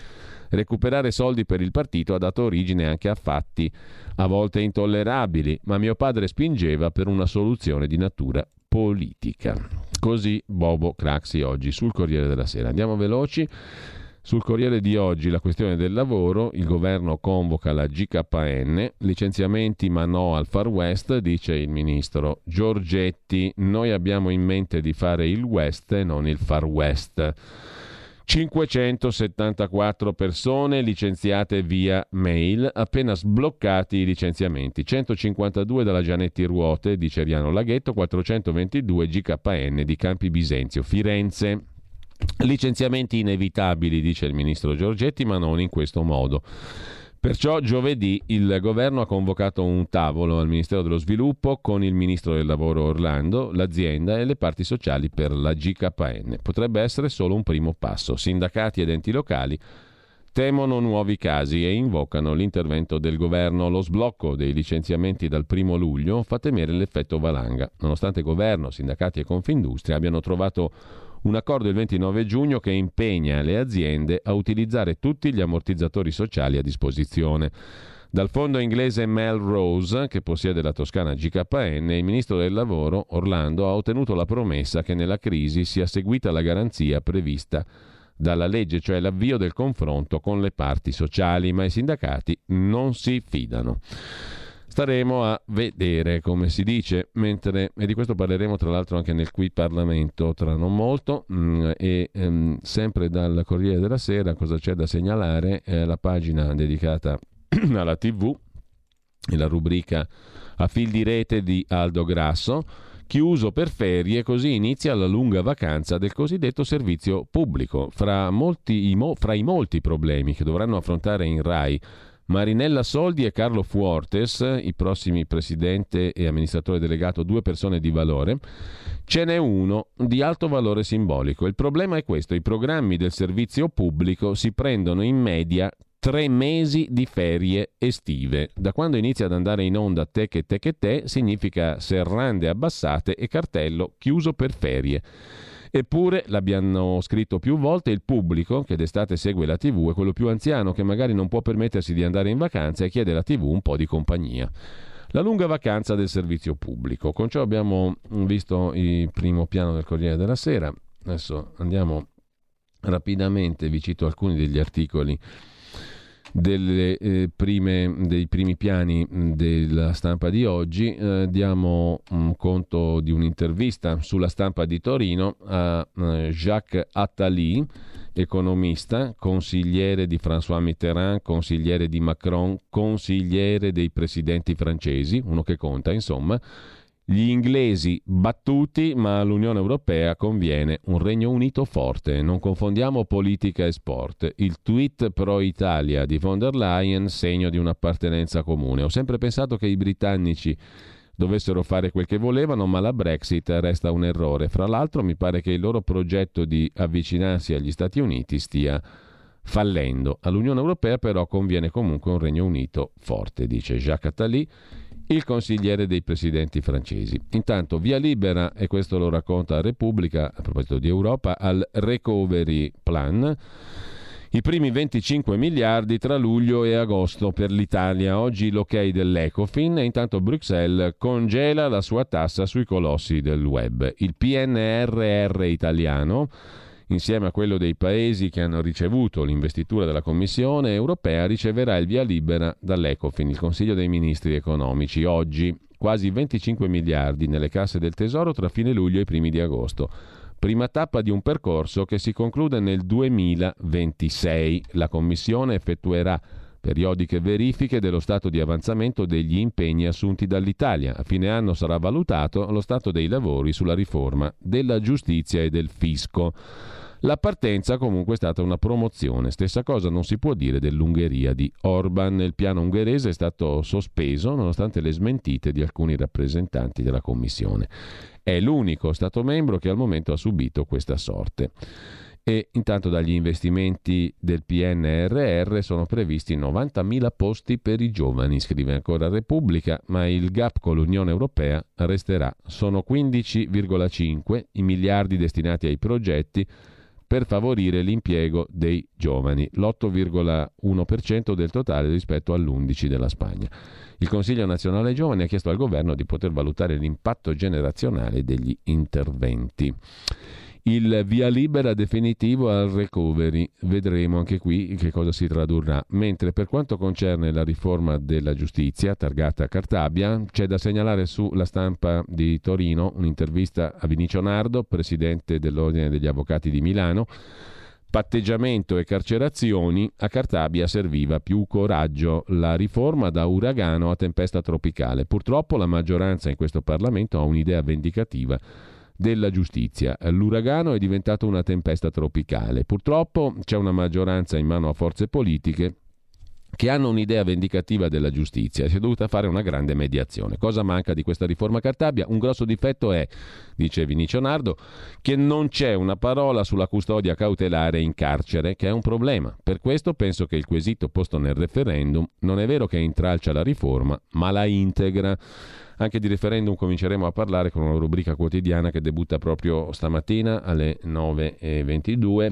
Recuperare soldi per il partito ha dato origine anche a fatti a volte intollerabili, ma mio padre spingeva per una soluzione di natura politica. Così Bobo Craxi oggi sul Corriere della Sera. Andiamo veloci. Sul Corriere di oggi la questione del lavoro, il governo convoca la GKN, licenziamenti ma no al Far West, dice il ministro Giorgetti, noi abbiamo in mente di fare il West e non il Far West. 574 persone licenziate via mail, appena sbloccati i licenziamenti, 152 dalla Gianetti Ruote di Ceriano Laghetto, 422 GKN di Campi Bisenzio, Firenze. Licenziamenti inevitabili, dice il ministro Giorgetti, ma non in questo modo. Perciò giovedì il governo ha convocato un tavolo al Ministero dello Sviluppo con il ministro del Lavoro Orlando, l'azienda e le parti sociali per la GKN. Potrebbe essere solo un primo passo. Sindacati ed enti locali temono nuovi casi e invocano l'intervento del governo. Lo sblocco dei licenziamenti dal 1° luglio fa temere l'effetto valanga, nonostante governo, sindacati e Confindustria abbiano trovato un accordo il 29 giugno che impegna le aziende a utilizzare tutti gli ammortizzatori sociali a disposizione. Dal fondo inglese Melrose, che possiede la Toscana GKN, il ministro del Lavoro Orlando ha ottenuto la promessa che nella crisi sia seguita la garanzia prevista dalla legge, cioè l'avvio del confronto con le parti sociali, ma i sindacati non si fidano. Staremo a vedere, come si dice, mentre, e di questo parleremo tra l'altro anche nel Qui Parlamento tra non molto, e sempre dal Corriere della Sera cosa c'è da segnalare, la pagina dedicata alla TV e la rubrica A fil di rete di Aldo Grasso, chiuso per ferie, così inizia la lunga vacanza del cosiddetto servizio pubblico. Fra i molti problemi che dovranno affrontare in Rai Marinella Soldi e Carlo Fuortes, i prossimi presidente e amministratore delegato, due persone di valore, ce n'è uno di alto valore simbolico. Il problema è questo: i programmi del servizio pubblico si prendono in media 3 mesi di ferie estive. Da quando inizia ad andare in onda Te che te che te, significa serrande abbassate e cartello chiuso per ferie. Eppure, l'abbiamo scritto più volte, il pubblico che d'estate segue la TV è quello più anziano che magari non può permettersi di andare in vacanza e chiede alla TV un po' di compagnia. La lunga vacanza del servizio pubblico. Con ciò abbiamo visto il primo piano del Corriere della Sera. Adesso andiamo rapidamente, vi cito alcuni degli articoli dei primi piani della stampa di oggi. Diamo conto di un'intervista sulla stampa di Torino a Jacques Attali, economista, consigliere di François Mitterrand, consigliere di Macron, consigliere dei presidenti francesi, uno che conta, insomma. Gli inglesi battuti, ma all'Unione Europea conviene un Regno Unito forte. Non confondiamo politica e sport. Il tweet pro Italia di von der Leyen, segno di un'appartenenza comune. Ho sempre pensato che i britannici dovessero fare quel che volevano, ma la Brexit resta un errore. Fra l'altro mi pare che il loro progetto di avvicinarsi agli Stati Uniti stia fallendo. All'Unione Europea però conviene comunque un Regno Unito forte, dice Jacques Attali, il consigliere dei presidenti francesi. Intanto via libera, e questo lo racconta Repubblica a proposito di Europa, al recovery plan, i primi 25 miliardi tra luglio e agosto per l'Italia. Oggi l'ok dell'Ecofin, e intanto Bruxelles congela la sua tassa sui colossi del web. Il PNRR italiano, insieme a quello dei paesi che hanno ricevuto l'investitura della Commissione europea, riceverà il via libera dall'Ecofin, il Consiglio dei Ministri economici. Oggi quasi 25 miliardi nelle casse del Tesoro tra fine luglio e i primi di agosto. Prima tappa di un percorso che si conclude nel 2026. La Commissione effettuerà periodiche verifiche dello stato di avanzamento degli impegni assunti dall'Italia. A fine anno sarà valutato lo stato dei lavori sulla riforma della giustizia e del fisco. La partenza comunque è stata una promozione. Stessa cosa non si può dire dell'Ungheria di Orban. Il piano ungherese è stato sospeso nonostante le smentite di alcuni rappresentanti della Commissione. È l'unico Stato membro che al momento ha subito questa sorte. E intanto dagli investimenti del PNRR sono previsti 90.000 posti per i giovani, scrive ancora Repubblica, ma il gap con l'Unione Europea resterà. Sono 15,5 i miliardi destinati ai progetti per favorire l'impiego dei giovani, l'8,1% del totale rispetto all'11% della Spagna. Il Consiglio Nazionale Giovani ha chiesto al governo di poter valutare l'impatto generazionale degli interventi. Il via libera definitivo al recovery, vedremo anche qui che cosa si tradurrà. Mentre per quanto concerne la riforma della giustizia, targata Cartabia, c'è da segnalare sulla stampa di Torino un'intervista a Vinicio Nardo, presidente dell'Ordine degli Avvocati di Milano, patteggiamento e carcerazioni, a Cartabia serviva più coraggio, la riforma da uragano a tempesta tropicale. Purtroppo la maggioranza in questo Parlamento ha un'idea vendicativa della giustizia. L'uragano è diventato una tempesta tropicale. Purtroppo c'è una maggioranza in mano a forze politiche che hanno un'idea vendicativa della giustizia. Si è dovuta fare una grande mediazione. Cosa manca di questa riforma Cartabia? Un grosso difetto è, dice Vinicio Nardo, che non c'è una parola sulla custodia cautelare in carcere, che è un problema. Per questo penso che il quesito posto nel referendum non è vero che intralcia la riforma, ma la integra. Anche di referendum cominceremo a parlare con una rubrica quotidiana che debutta proprio stamattina alle 9:22.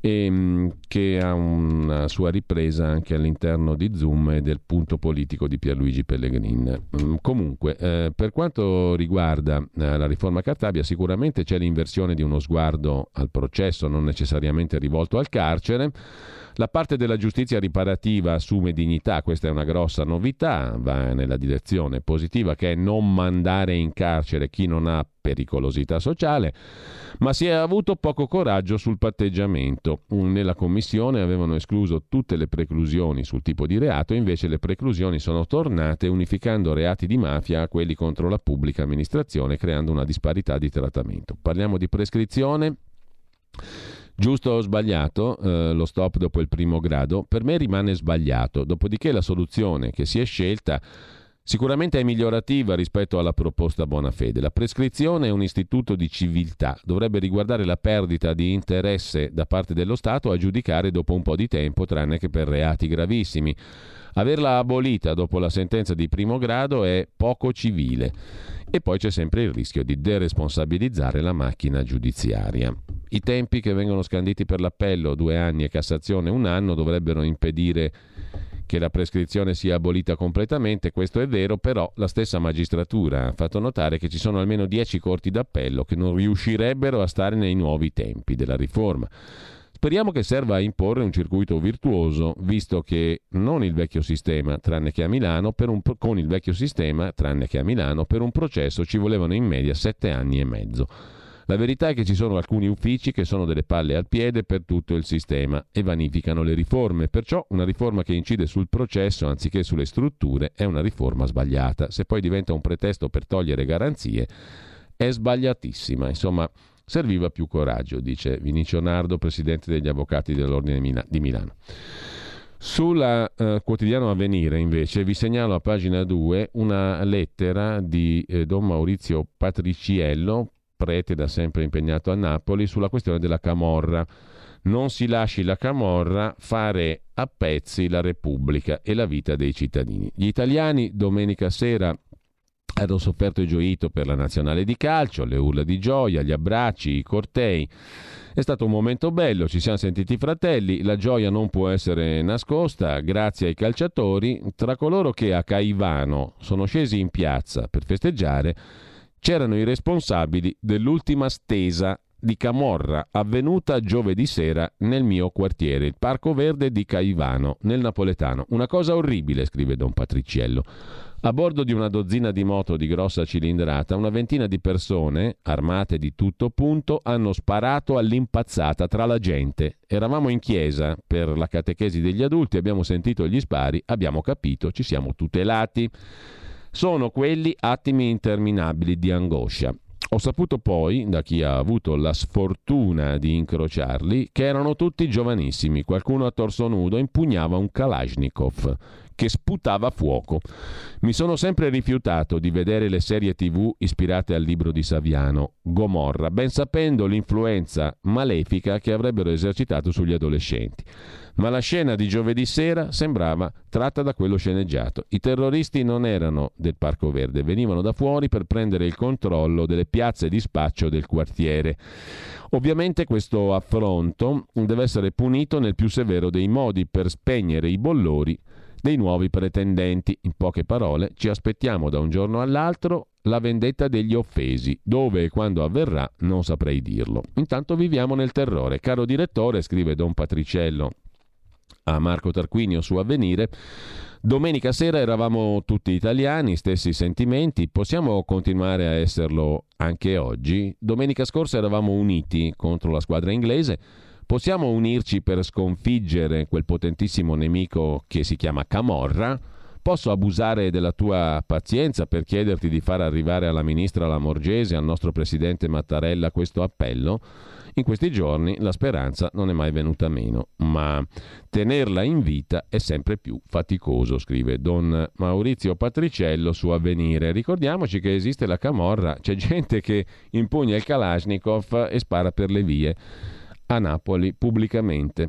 E che ha una sua ripresa anche all'interno di Zoom e del punto politico di Pierluigi Pellegrin. Comunque, per quanto riguarda la riforma Cartabia, sicuramente c'è l'inversione di uno sguardo al processo, non necessariamente rivolto al carcere. La parte della giustizia riparativa assume dignità, questa è una grossa novità, va nella direzione positiva, che è non mandare in carcere chi non ha pericolosità sociale, ma si è avuto poco coraggio sul patteggiamento. Nella commissione avevano escluso tutte le preclusioni sul tipo di reato, invece le preclusioni sono tornate unificando reati di mafia a quelli contro la pubblica amministrazione, creando una disparità di trattamento. Parliamo di prescrizione. Giusto o sbagliato, lo stop dopo il primo grado, per me rimane sbagliato. Dopodiché la soluzione che si è scelta sicuramente è migliorativa rispetto alla proposta Bonafede. La prescrizione è un istituto di civiltà, dovrebbe riguardare la perdita di interesse da parte dello Stato a giudicare dopo un po' di tempo, tranne che per reati gravissimi. Averla abolita dopo la sentenza di primo grado è poco civile. E poi c'è sempre il rischio di deresponsabilizzare la macchina giudiziaria. I tempi che vengono scanditi per l'appello, 2 anni e Cassazione 1 anno, dovrebbero impedire che la prescrizione sia abolita completamente, questo è vero, però la stessa magistratura ha fatto notare che ci sono almeno 10 corti d'appello che non riuscirebbero a stare nei nuovi tempi della riforma. Speriamo che serva a imporre un circuito virtuoso, visto che non il vecchio sistema, tranne che a Milano, con il vecchio sistema, tranne che a Milano, per un processo ci volevano in media 7 anni e mezzo. La verità è che ci sono alcuni uffici che sono delle palle al piede per tutto il sistema e vanificano le riforme, perciò una riforma che incide sul processo anziché sulle strutture è una riforma sbagliata. Se poi diventa un pretesto per togliere garanzie è sbagliatissima. Insomma, serviva più coraggio, dice Vinicio Nardo, presidente degli avvocati dell'Ordine di Milano. Sulla quotidiano Avvenire invece vi segnalo a pagina 2 una lettera di Don Maurizio Patriciello, prete da sempre impegnato a Napoli, sulla questione della camorra. Non si lasci la camorra fare a pezzi la Repubblica e la vita dei cittadini. Gli italiani domenica sera hanno sofferto e gioito per la nazionale di calcio, le urla di gioia, gli abbracci, i cortei. È stato un momento bello, ci siamo sentiti fratelli, la gioia non può essere nascosta, grazie ai calciatori. Tra coloro che a Caivano sono scesi in piazza per festeggiare c'erano i responsabili dell'ultima stesa di camorra avvenuta giovedì sera nel mio quartiere, il Parco Verde di Caivano, nel napoletano. Una cosa orribile, scrive Don Patriciello. A bordo di 12 di moto di grossa cilindrata, 20 di persone, armate di tutto punto, hanno sparato all'impazzata tra la gente. Eravamo in chiesa per la catechesi degli adulti, abbiamo sentito gli spari, abbiamo capito, ci siamo tutelati. Sono quelli attimi interminabili di angoscia. Ho saputo poi, da chi ha avuto la sfortuna di incrociarli, che erano tutti giovanissimi. Qualcuno a torso nudo impugnava un Kalashnikov che sputava fuoco. Mi sono sempre rifiutato di vedere le serie TV ispirate al libro di Saviano, Gomorra, ben sapendo l'influenza malefica che avrebbero esercitato sugli adolescenti. Ma la scena di giovedì sera sembrava tratta da quello sceneggiato. I terroristi non erano del Parco Verde, venivano da fuori per prendere il controllo delle piazze di spaccio del quartiere. Ovviamente questo affronto deve essere punito nel più severo dei modi per spegnere i bollori dei nuovi pretendenti. In poche parole, ci aspettiamo da un giorno all'altro la vendetta degli offesi. Dove e quando avverrà non saprei dirlo. Intanto viviamo nel terrore. Caro direttore, scrive Don Patriciello a Marco Tarquinio su Avvenire, domenica sera eravamo tutti italiani, stessi sentimenti, possiamo continuare a esserlo anche oggi. Domenica scorsa eravamo uniti contro la squadra inglese, Possiamo unirci per sconfiggere quel potentissimo nemico che si chiama Camorra? Posso abusare della tua pazienza per chiederti di far arrivare alla ministra Lamorgese, al nostro presidente Mattarella, questo appello? In questi giorni la speranza non è mai venuta meno, ma tenerla in vita è sempre più faticoso, scrive Don Maurizio Patriciello su Avvenire. Ricordiamoci che esiste la Camorra, c'è gente che impugna il Kalashnikov e spara per le vie a Napoli pubblicamente.